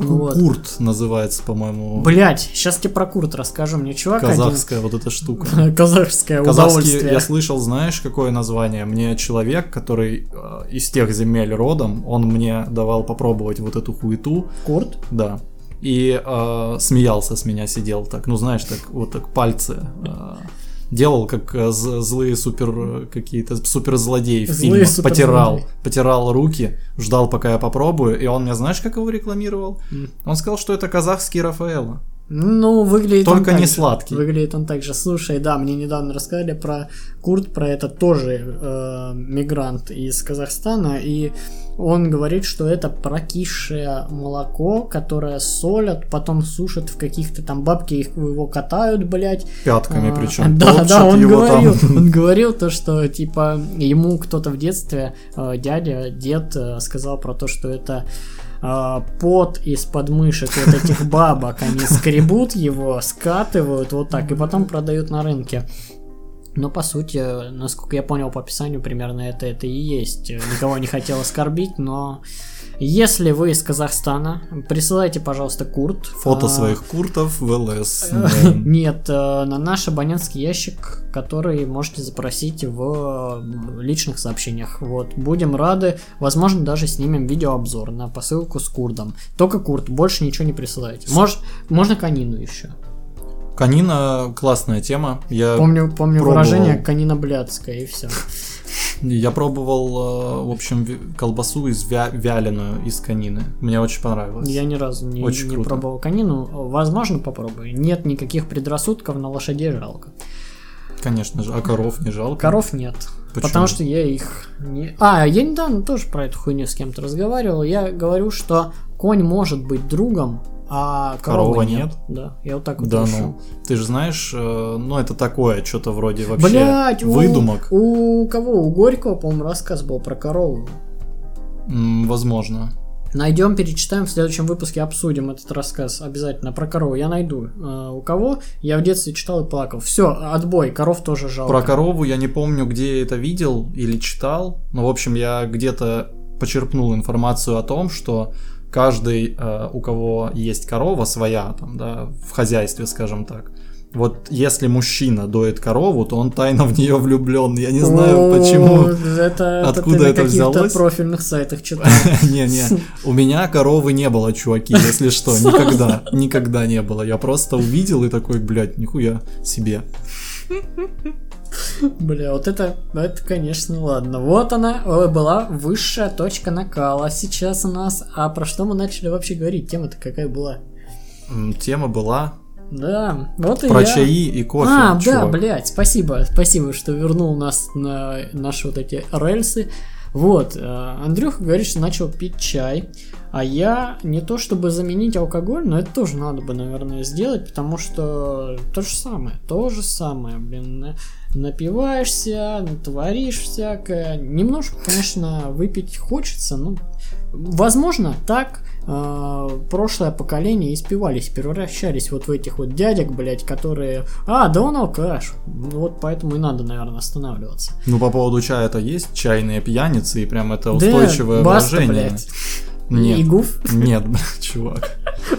Вот. Курт называется, по-моему. Блять, сейчас тебе про курт расскажу. Мне чувак казахская один... вот эта штука. Казахское удовольствие. Я слышал, знаешь, какое название? Мне человек, который э, из тех земель родом, он мне давал попробовать вот эту хуету. Курт? Да. И э, смеялся с меня, сидел так. Ну, знаешь, так вот так пальцы... Э, делал как злые супер какие-то суперзлодеи в фильмах, супер потирал, злодей. потирал руки, ждал, пока я попробую, и он мне, знаешь, как его рекламировал? Mm. Он сказал, что это казахский Рафаэлло. Ну, выглядит Только он так не же. сладкий. Выглядит он так же. Слушай, да, мне недавно рассказали про Курт, про это тоже э, мигрант из Казахстана, и он говорит, что это прокисшее молоко, которое солят, потом сушат в каких-то там бабки, их его катают, блять. Пятками а, причем. Да, да, он говорил, он говорил то, что типа ему кто-то в детстве, э, дядя, дед э, сказал про то, что это... пот из подмышек вот этих бабок, они скребут его, скатывают вот так и потом продают на рынке. Но по сути, насколько я понял по описанию, примерно это, это и есть. Никого не хотел оскорбить, но если вы из Казахстана, присылайте, пожалуйста, курт. Фото а... своих куртов в ЛС. Нет, на наш абонентский ящик, который можете запросить в личных сообщениях. Вот, будем рады. Возможно, даже снимем видеообзор на посылку с куртом. Только курт, больше ничего не присылайте. Мож... Можно конину еще. Конина классная тема. Я помню, помню пробовал... выражение конина блядская и все. Я пробовал, в общем, колбасу из вя- вяленую из конины. Мне очень понравилось. Я ни разу не, не пробовал конину. Возможно, попробую. Нет никаких предрассудков, на лошадей жалко. Конечно же, а коров не жалко? Коров нет. Почему? Потому что я их не... А, я недавно тоже про эту хуйню с кем-то разговаривал. Я говорю, что конь может быть другом, а корова нет. нет. Да, я вот так вот да, решил. Ну, ты же знаешь, э, ну это такое, что-то вроде вообще Блядь, выдумок. У, у кого? У Горького, по-моему, рассказ был про корову. М-м, возможно. Найдем, перечитаем, в следующем выпуске обсудим этот рассказ обязательно. Про корову я найду. Э, у кого? Я в детстве читал и плакал. Все, отбой, коров тоже жалко. Про корову я не помню, где я это видел или читал. Но, в общем, я где-то почерпнул информацию о том, что... Каждый, э, у кого есть корова своя, там, да, в хозяйстве, скажем так. Вот если мужчина доит корову, то он тайно в нее влюблен. Я не знаю, почему, это, откуда это, это взялось. Это на каких-то профильных сайтах читал. Не-не, у меня коровы не было, чуваки, если что, никогда, никогда не было. Я просто увидел и такой, блядь, нихуя себе. Бля, вот это, это, конечно, ладно. Вот она была высшая точка накала. Сейчас у нас... А про что мы начали вообще говорить? Тема-то какая была? Тема была... Да, вот и я. Про чаи и кофе, А, чувак. Да, блядь, спасибо. Спасибо, что вернул нас на наши вот эти рельсы. Вот, Андрюха говорит, что начал пить чай. А я не то чтобы заменить алкоголь, но это тоже надо бы, наверное, сделать, потому что то же самое, то же самое, блин, напиваешься, творишь всякое. Немножко, конечно, выпить хочется, но, возможно, так э, прошлое поколение испивались, превращались вот в этих вот дядек, блять, которые, а, да он алкаш, вот поэтому и надо, наверное, останавливаться. Ну, по поводу чая это есть чайные пьяницы, и прям это устойчивое да, баста, выражение. Блядь. Нет, и гуф? Нет, чувак.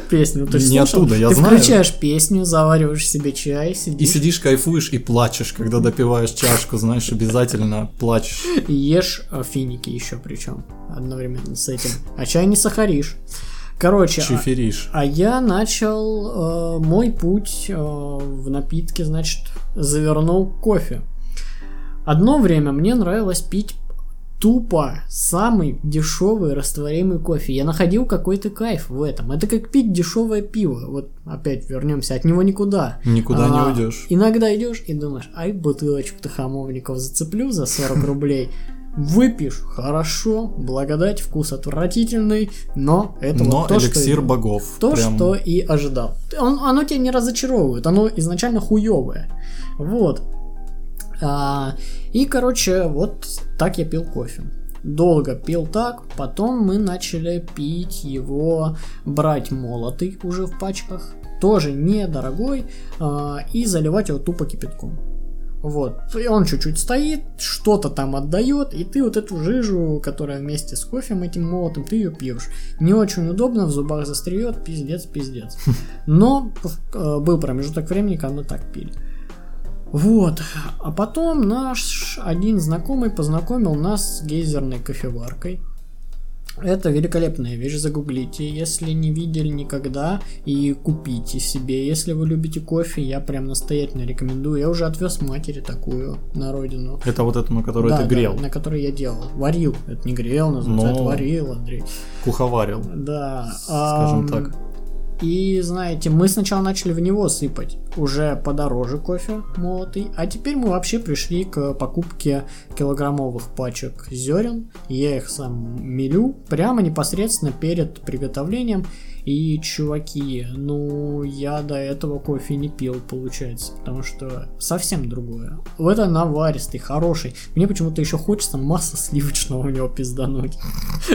Песню, ты же не слушал? Оттуда, я ты знаю. Ты включаешь песню, завариваешь себе чай, сидишь. И сидишь, кайфуешь и плачешь, когда допиваешь чашку, знаешь, обязательно плачешь. И ешь финики еще причем одновременно с этим. А чай не сахаришь. Короче, а, а я начал э, мой путь э, в напитке, значит, завернул кофе. Одно время мне нравилось пить тупо самый дешевый растворимый кофе. Я находил какой-то кайф в этом. Это как пить дешевое пиво. Вот опять вернемся, от него никуда. Никуда а, не уйдешь. Иногда идешь и думаешь, ай, бутылочку-то хамовников зацеплю за сорок рублей. Выпьешь, хорошо, благодать, вкус отвратительный, но это но вот то, эликсир что богов. То, прям... что и ожидал. Он, оно тебя не разочаровывает, оно изначально хуевое. Вот. А, и, короче, вот так я пил кофе. Долго пил так, потом мы начали пить его, брать молотый уже в пачках, тоже недорогой, а, и заливать его тупо кипятком. Вот, и он чуть-чуть стоит, что-то там отдает, и ты вот эту жижу, которая вместе с кофем этим молотым, ты ее пьешь. Не очень удобно, в зубах застряет, пиздец, пиздец. Но э, был промежуток времени, когда мы так пили. Вот, а потом наш один знакомый познакомил нас с гейзерной кофеваркой. Это великолепная вещь, загуглите, если не видели никогда, и купите себе. Если вы любите кофе, я прям настоятельно рекомендую. Я уже отвез матери такую на родину. Это вот эту, на которую да, ты грел? Да, на которую я делал. Варил, это не грел, называется, но... это варил, Андрей. Куховарил, да. Скажем а... так. И, знаете, мы сначала начали в него сыпать уже подороже кофе молотый, а теперь мы вообще пришли к покупке килограммовых пачек зерен. Я их сам мелю прямо непосредственно перед приготовлением. И, чуваки, ну, я до этого кофе не пил, получается, потому что совсем другое. Это наваристый, хороший. Мне почему-то еще хочется масса сливочного у него пиздануть,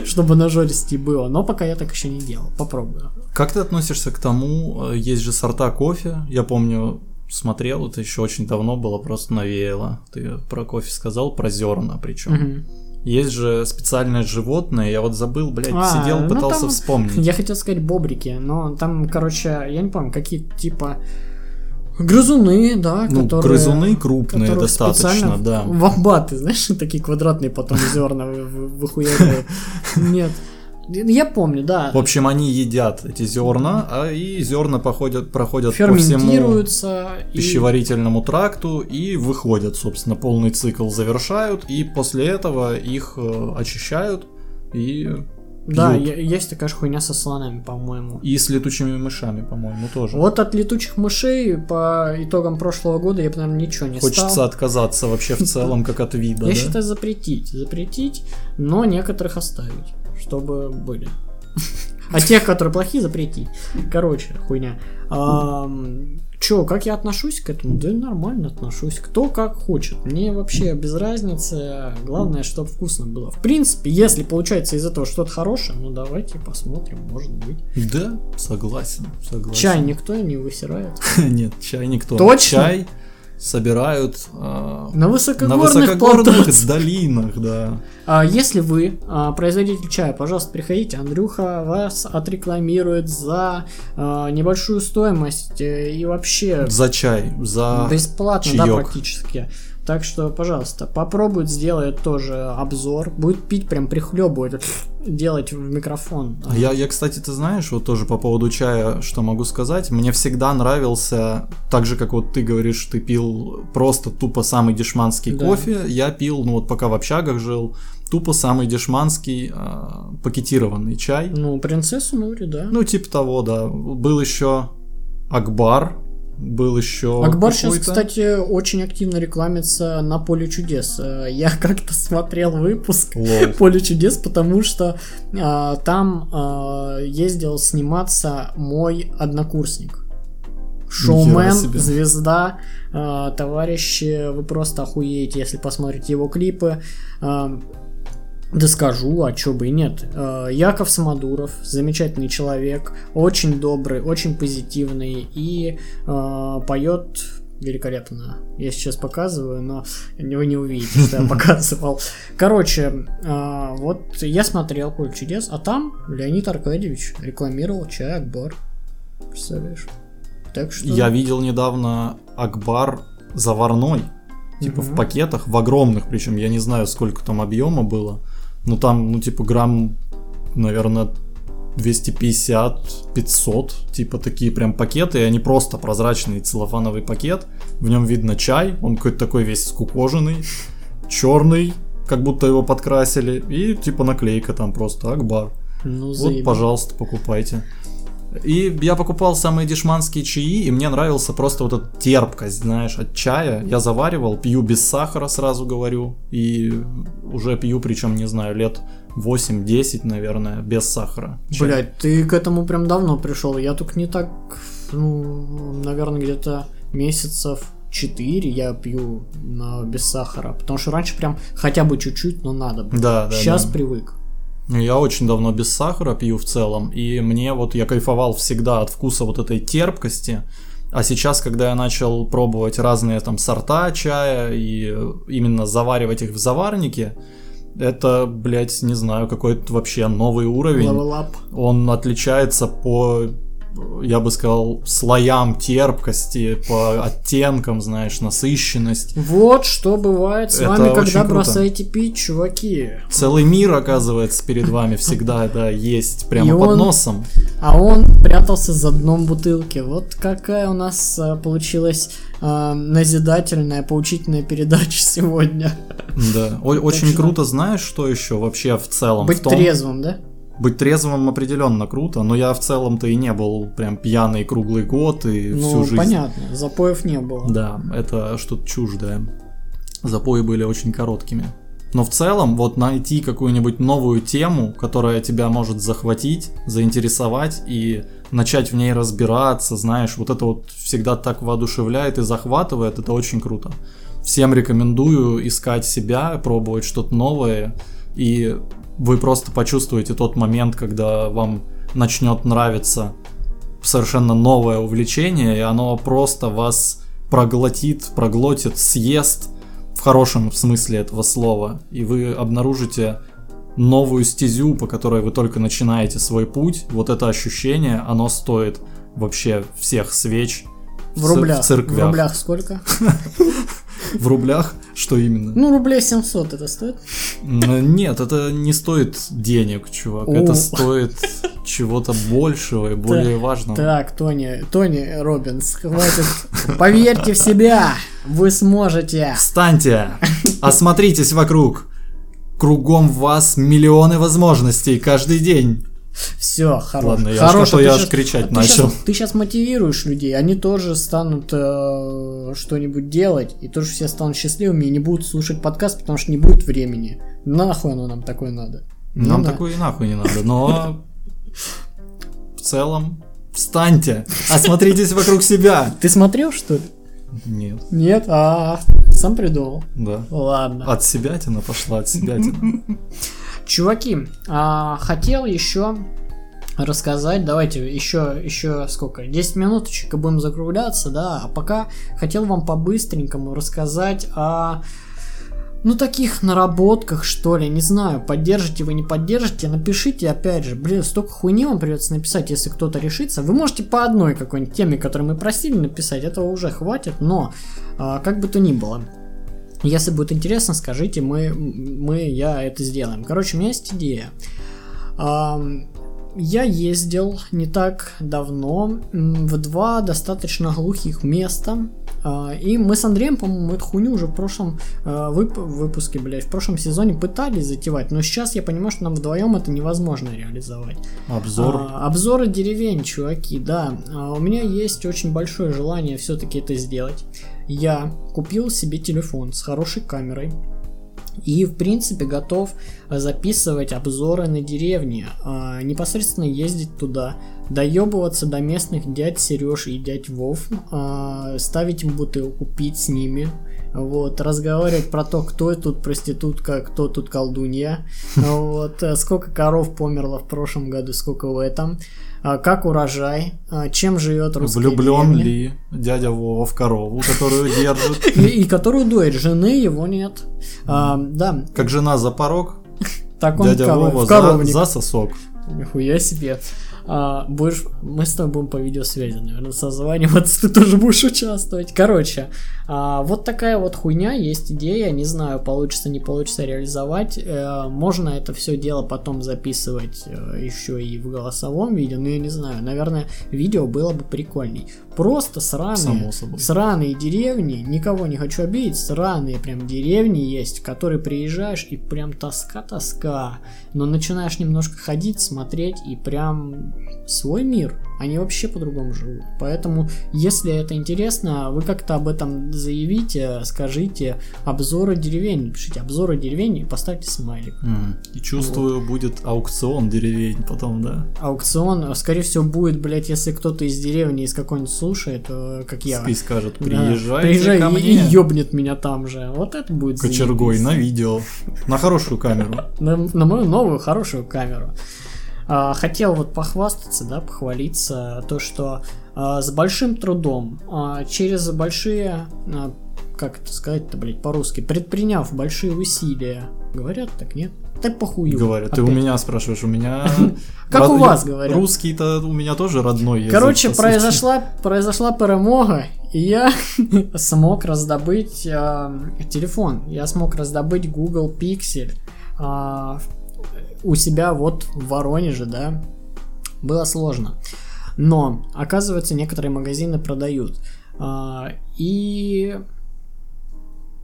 чтобы на жёлтости было, но пока я так еще не делал. Попробую. Как ты относишься к тому, есть же сорта кофе, я помню, смотрел, это еще очень давно было, просто навеяло. Ты про кофе сказал, про зерна причем. Есть же специальное животное, я вот забыл, блядь, а, сидел, ну пытался там, вспомнить. Я хотел сказать бобрики, но там, короче, я не помню, какие типа грызуны, да, ну, которые... грызуны крупные достаточно, да. Вомбаты, знаешь, такие квадратные потом зерна выхуяли. Нет. Я помню, да. В общем, они едят эти зерна, а и зерна проходят по всему пищеварительному и... тракту и выходят, собственно, полный цикл завершают, и после этого их очищают и Да, пьют. Есть такая же хуйня со слонами, по-моему. И с летучими мышами, по-моему, тоже. Вот от летучих мышей по итогам прошлого года я бы, наверное, ничего не Хочется стал. Хочется отказаться вообще в целом, как от вида. Я считаю, запретить. Запретить, но некоторых оставить, чтобы были. А тех, которые плохие, запретить. Короче, хуйня. Чё, как я отношусь к этому? Да нормально отношусь. Кто как хочет. Мне вообще без разницы. Главное, чтобы вкусно было. В принципе, если получается из этого что-то хорошее, ну давайте посмотрим, может быть. Да, согласен. согласен. Чай никто не высирает. Нет, чай никто. Точно? Чай собирают на высокогорных долинах, да. Если вы производитель чая, пожалуйста, приходите. Андрюха вас отрекламирует за небольшую стоимость и вообще... За чай, за бесплатно, да, практически. Так что, пожалуйста, попробует, сделает тоже обзор. Будет пить, прям прихлебывает, делать в микрофон. Я, я, кстати, ты знаешь, вот тоже по поводу чая, что могу сказать. Мне всегда нравился, так же, как вот ты говоришь, ты пил просто тупо самый дешманский да. кофе. Я пил, ну вот пока в общагах жил, тупо самый дешманский э, пакетированный чай. Ну, принцессу Нури, да. Ну, типа того, да. Был еще Акбар. Был еще. Акбар какой-то. Сейчас, кстати, очень активно рекламится на Поле чудес. Я как-то смотрел выпуск Лол. Поле чудес, потому что а, там а, ездил сниматься мой однокурсник. Шоумен, звезда, а, товарищи, вы просто охуеете, если посмотрите его клипы. А, Да скажу, а чё бы и нет. Яков Самодуров, замечательный человек, очень добрый, очень позитивный и э, поет великолепно. Я сейчас показываю, но вы не увидите, что я показывал. Короче, э, вот я смотрел «Поле чудес», а там Леонид Аркадьевич рекламировал чай Акбар. Представляешь? Так что... Я видел недавно Акбар заварной, типа угу. в пакетах, в огромных, причем я не знаю, сколько там объема было. Ну там, ну типа грамм, наверное, двести пятьдесят - пятьсот, типа такие прям пакеты, и они просто прозрачный целлофановый пакет, в нем видно чай, он какой-то такой весь скукоженный, черный, как будто его подкрасили, и типа наклейка там просто Акбар. Ну, вот, пожалуйста, покупайте. И я покупал самые дешманские чаи, и мне нравился просто вот эта терпкость, знаешь, от чая. Я заваривал, пью без сахара, сразу говорю, и уже пью, причем, не знаю, лет восемь-десять, наверное, без сахара. Блять, ты к этому прям давно пришел, я только не так, ну, наверное, где-то месяцев четыре я пью без сахара, потому что раньше прям хотя бы чуть-чуть, но надо было. Да, да, сейчас да. привык. Я очень давно без сахара пью в целом, и мне вот, я кайфовал всегда от вкуса вот этой терпкости, а сейчас, когда я начал пробовать разные там сорта чая и именно заваривать их в заварнике, это, блять, не знаю, какой-то вообще новый уровень, он отличается по, я бы сказал, слоям терпкости, по оттенкам, знаешь, насыщенность. Вот что бывает с вами, когда бросаете пить, чуваки. Целый мир, оказывается, перед вами всегда, да, есть прямо под носом. А он прятался за дном бутылки. Вот какая у нас получилась назидательная, поучительная передача сегодня. Да, очень круто, знаешь, что еще вообще в целом? Быть трезвым, да? Быть трезвым определенно круто, но я в целом-то и не был прям пьяный круглый год и ну, всю жизнь. Ну, понятно, запоев не было. Да, это что-то чуждое. Запои были очень короткими. Но в целом, вот найти какую-нибудь новую тему, которая тебя может захватить, заинтересовать и начать в ней разбираться, знаешь, вот это вот всегда так воодушевляет и захватывает, это очень круто. Всем рекомендую искать себя, пробовать что-то новое и... Вы просто почувствуете тот момент, когда вам начнет нравиться совершенно новое увлечение, и оно просто вас проглотит, проглотит, съест в хорошем смысле этого слова, и вы обнаружите новую стезю, по которой вы только начинаете свой путь. Вот это ощущение, оно стоит вообще всех свеч в, в, рублях. в церквях. В рублях сколько? В рублях? Что именно? Ну, рублей семьсот это стоит? Нет, это не стоит денег, чувак. О. Это стоит чего-то большего и более так, важного. Так, Тони, Тони Роббинс, хватит. Поверьте в себя, вы сможете. Встаньте, осмотритесь вокруг. Кругом вас миллионы возможностей каждый день. Все, хорошо. Ладно, я хорошо, что я аж кричать ты начал. Сейчас, ты сейчас мотивируешь людей, они тоже станут э, что-нибудь делать, и тоже все станут счастливыми и не будут слушать подкаст, потому что не будет времени. Нахуй оно нам такое надо. Нам ну, такое да. и нахуй не надо, но в целом встаньте, осмотритесь вокруг себя. Ты смотрел, что ли? Нет. Нет? А сам придумал? Да. Ладно. От себятина пошла, от себятина. Чуваки, а, хотел еще рассказать, давайте еще, еще сколько, десять минуточек и будем закругляться, да, а пока хотел вам по-быстренькому рассказать о, ну, таких наработках, что ли, не знаю, поддержите вы, не поддержите, напишите, опять же, блин, столько хуйни вам придется написать, если кто-то решится, вы можете по одной какой-нибудь теме, которую мы просили написать, этого уже хватит, но а, как бы то ни было. Если будет интересно, скажите, мы, мы, я это сделаем. Короче, у меня есть идея. Я ездил не так давно в два достаточно глухих места. И мы с Андреем, по-моему, эту хуйню уже в прошлом вып- выпуске, блядь, в прошлом сезоне пытались затевать, но сейчас я понимаю, что нам вдвоем это невозможно реализовать. Обзор. А, обзоры деревень, чуваки, да. А у меня есть очень большое желание все-таки это сделать. Я купил себе телефон с хорошей камерой и, в принципе, готов записывать обзоры на деревни, а, непосредственно ездить туда, доебываться до местных дядь Сереж и дядь Вов, а, ставить им бутылку, пить с ними, вот, разговаривать про то, кто тут проститутка, кто тут колдунья, вот, сколько коров померло в прошлом году, сколько в этом, а, как урожай, а, чем живет русская деревня. Влюблен ли дядя Вова в корову, которую держит? И которую дует, жены его нет. Да. Как жена за порог, дядя Вова за сосок. Нихуя себе. А, будешь, мы с тобой будем по видеосвязи, наверное, созваниваться, ты тоже будешь участвовать. Короче, а, вот такая вот хуйня, есть идея, не знаю, получится, не получится реализовать. Э, можно это все дело потом записывать э, еще и в голосовом виде, но я не знаю, наверное, видео было бы прикольней. Просто сраные, сраные деревни, никого не хочу обидеть, сраные прям деревни есть, в которые приезжаешь и прям тоска-тоска, но начинаешь немножко ходить, смотреть и прям... свой мир, они вообще по-другому живут. Поэтому, если это интересно, вы как-то об этом заявите, скажите обзоры деревень, напишите обзоры деревень и поставьте смайлик. Mm. И чувствую, вот. Будет аукцион деревень потом, да? Аукцион, скорее всего, будет, блять, если кто-то из деревни, из какой-нибудь слушает, как я. И скажет, приезжай, да, приезжай ко мне. И ёбнет меня там же. Вот это будет кочергой заебись. На видео, на хорошую камеру. На мою новую хорошую камеру. Хотел вот похвастаться, да, похвалиться, то, что а, с большим трудом, а, через большие, а, как это сказать-то, блядь, по-русски, предприняв большие усилия, говорят так, нет? Так похую. Говорят, ты у меня спрашиваешь, у меня... Как у вас, говорят. Русский-то у меня тоже родной язык. Короче, произошла перемога, и я смог раздобыть телефон, я смог раздобыть Google Pixel у себя вот в Воронеже, да, было сложно. Но, оказывается, некоторые магазины продают. А, и...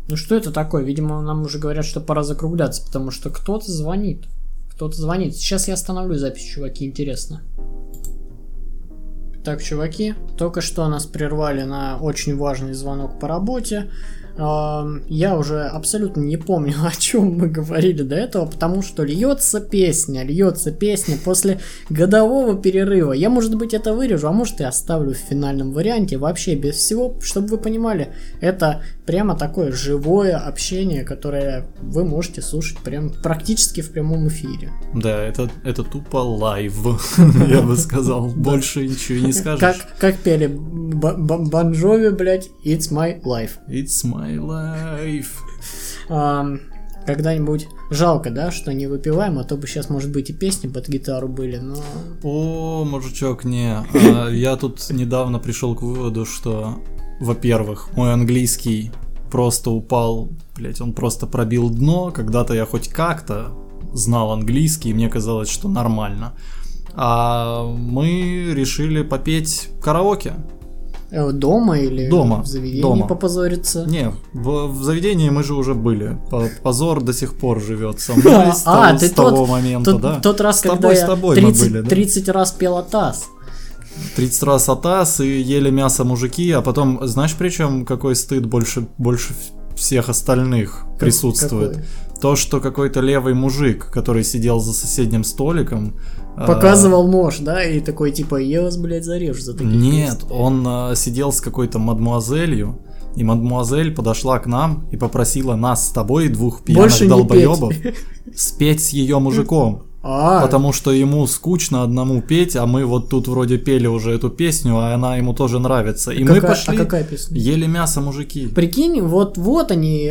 Ну что это такое? Видимо, нам уже говорят, что пора закругляться, потому что кто-то звонит. Кто-то звонит. Сейчас я остановлю запись, чуваки, интересно. Так, чуваки, только что нас прервали на очень важный звонок по работе. Я уже абсолютно не помню, о чем мы говорили до этого, потому что льется песня, льется песня после годового перерыва. Я, может быть, это вырежу, а может и оставлю в финальном варианте, вообще без всего, чтобы вы понимали, это прямо такое живое общение, которое вы можете слушать прям практически в прямом эфире. Да, это, это тупо лайв, я бы сказал, больше ничего не скажешь. Как пели Бон Джови, блять, it's my life. It's my life. Um, когда-нибудь жалко, да, что не выпиваем, а то бы сейчас, может быть, и песни под гитару были, но... О, мужичок, не. Я тут недавно пришел к выводу, что, во-первых, мой английский просто упал, блять, он просто пробил дно. Когда-то я хоть как-то знал английский, и мне казалось, что нормально. А мы решили попеть караоке. Дома или дома, в заведении дома. Попозориться? Не, в, в заведении мы же уже были. Позор до сих пор живет со мной с того, а, с того тот, момента, тот, да? Тот раз, с когда тобой, я с тобой тридцать, мы были, тридцать да? раз пел Атас. тридцать раз Атас и ели мясо мужики, а потом, знаешь, причем какой стыд больше, больше всех остальных как, присутствует? Какой? То, что какой-то левый мужик, который сидел за соседним столиком, показывал нож, да, и такой типа, я вас, блядь, зарежу за такие Нет, кисты. Он а, сидел с какой-то мадмуазелью, и мадмуазель подошла к нам и попросила нас с тобой, двух пьяных долбоебов, спеть с ее мужиком. Потому что ему скучно одному петь, а мы вот тут вроде пели уже эту песню, а она ему тоже нравится. И мы пошли, ели мясо мужики. Прикинь, вот вот они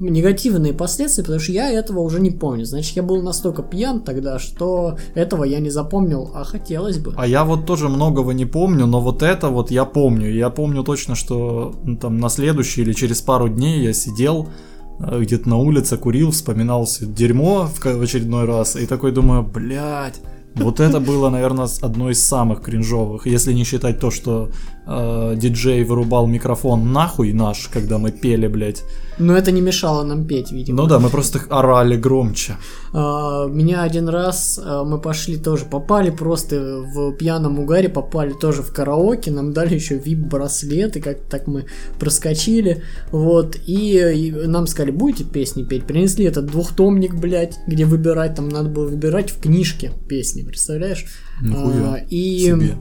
негативные последствия, потому что я этого уже не помню. Значит, я был настолько пьян тогда, что этого я не запомнил, а хотелось бы. А я вот тоже многого не помню, но вот это вот я помню. Я помню точно, что там на следующий или через пару дней я сидел где-то на улице, курил, вспоминал все дерьмо в очередной раз и такой думаю, блядь, вот это было, наверное, одно из самых кринжовых, если не считать то, что э, диджей вырубал микрофон нахуй наш, когда мы пели, блядь. Но это не мешало нам петь, видимо. Ну да, мы просто орали громче. Меня один раз, мы пошли тоже, попали просто в пьяном угаре, попали тоже в караоке, нам дали еще вип-браслеты, как-то так мы проскочили, вот, и, и нам сказали, будете песни петь? Принесли этот двухтомник, блядь, где выбирать, там надо было выбирать в книжке песни, представляешь? Нихуя а, и... себе.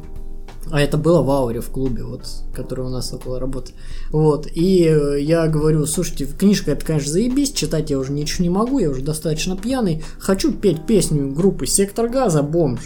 А это было в Ауре, в клубе, вот, который у нас около работы. Вот, и э, я говорю, слушайте, книжка это, конечно, заебись, читать я уже ничего не могу, я уже достаточно пьяный. Хочу петь песню группы «Сектор газа», «Бомж».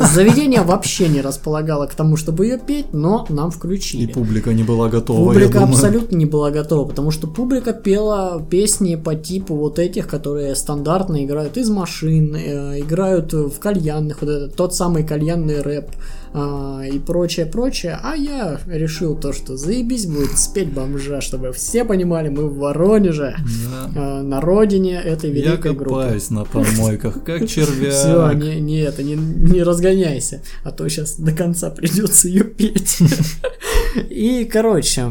Заведение вообще не располагало к тому, чтобы ее петь, но нам включили. И публика не была готова. Публика абсолютно не была готова, потому что публика пела песни по типу вот этих, которые стандартно играют из машин, э, играют в кальянных, вот этот, тот самый кальянный рэп э, и прочее, прочее. А я решил то, что заебись будет спеть «Бомжа», чтобы все понимали, мы в Воронеже, да. э, на родине этой великой группы. Я копаюсь группы. На помойках, как червяк. Все, не, не это, не Не разгоняйся, а то сейчас до конца придется ее петь. И, короче,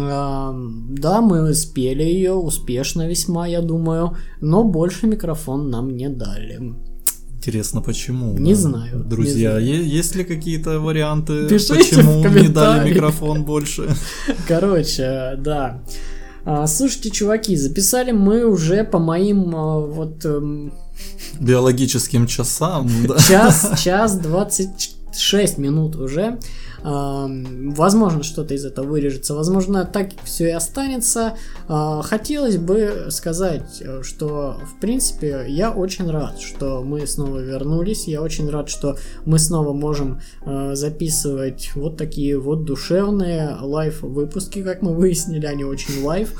да, мы спели ее успешно весьма, я думаю, но больше микрофон нам не дали. Интересно, почему? Не да? знаю. Друзья, не знаю. Е- есть ли какие-то варианты, пишите, почему не дали микрофон больше? Короче, да. Слушайте, чуваки, записали мы уже по моим вот... биологическим часам, да? Час, час двадцать шесть минут уже. Возможно, что-то из этого вырежется, возможно, так все и останется. Хотелось бы сказать, что, в принципе, я очень рад, что мы снова вернулись. Я очень рад, что мы снова можем записывать вот такие вот душевные лайв-выпуски, как мы выяснили, они очень лайв.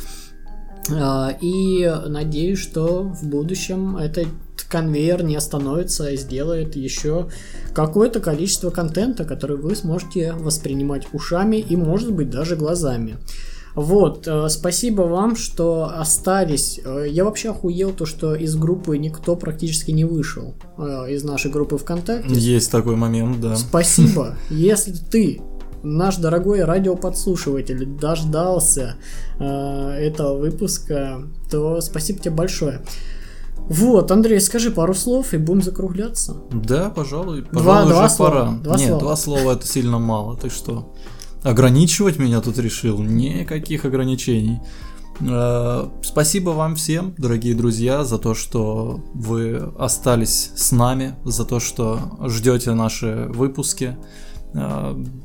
И надеюсь, что в будущем этот конвейер не остановится и сделает еще какое-то количество контента, который вы сможете воспринимать ушами и, может быть, даже глазами. Вот, спасибо вам, что остались. Я вообще охуел то, что из группы никто практически не вышел. Из нашей группы ВКонтакте. Есть такой момент, да. Спасибо. Если ты... наш дорогой радиоподслушиватель дождался э, этого выпуска, то спасибо тебе большое. Вот, Андрей, скажи пару слов и будем закругляться. Да, пожалуй, пожалуй, два, уже два слова, пора. Два Нет, слова. Два слова это сильно мало. Ты что, ограничивать меня тут решил? Никаких ограничений. Э, спасибо вам всем, дорогие друзья, за то, что вы остались с нами, за то, что ждете наши выпуски.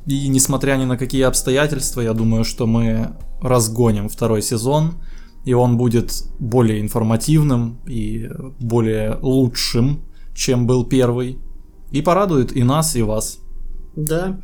И несмотря ни на какие обстоятельства, я думаю, что мы разгоним второй сезон, и он будет более информативным и более лучшим, чем был первый, и порадует и нас, и вас. Да.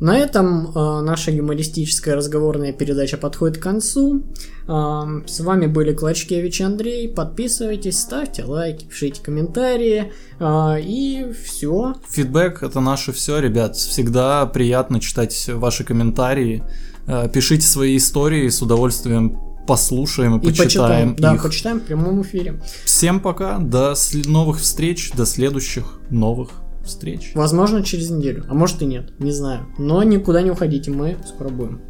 На этом э, наша юмористическая разговорная передача подходит к концу. Э, с вами были Клочкевич и Андрей. Подписывайтесь, ставьте лайки, пишите комментарии. Э, и все. Фидбэк — это наше все, ребят. Всегда приятно читать ваши комментарии. Э, пишите свои истории, с удовольствием послушаем и, и почитаем, почитаем да, их. Да, почитаем в прямом эфире. Всем пока, до сл- новых встреч, до следующих новых встреч. Возможно, через неделю, а может и нет, не знаю. Но никуда не уходите, мы скоро будем.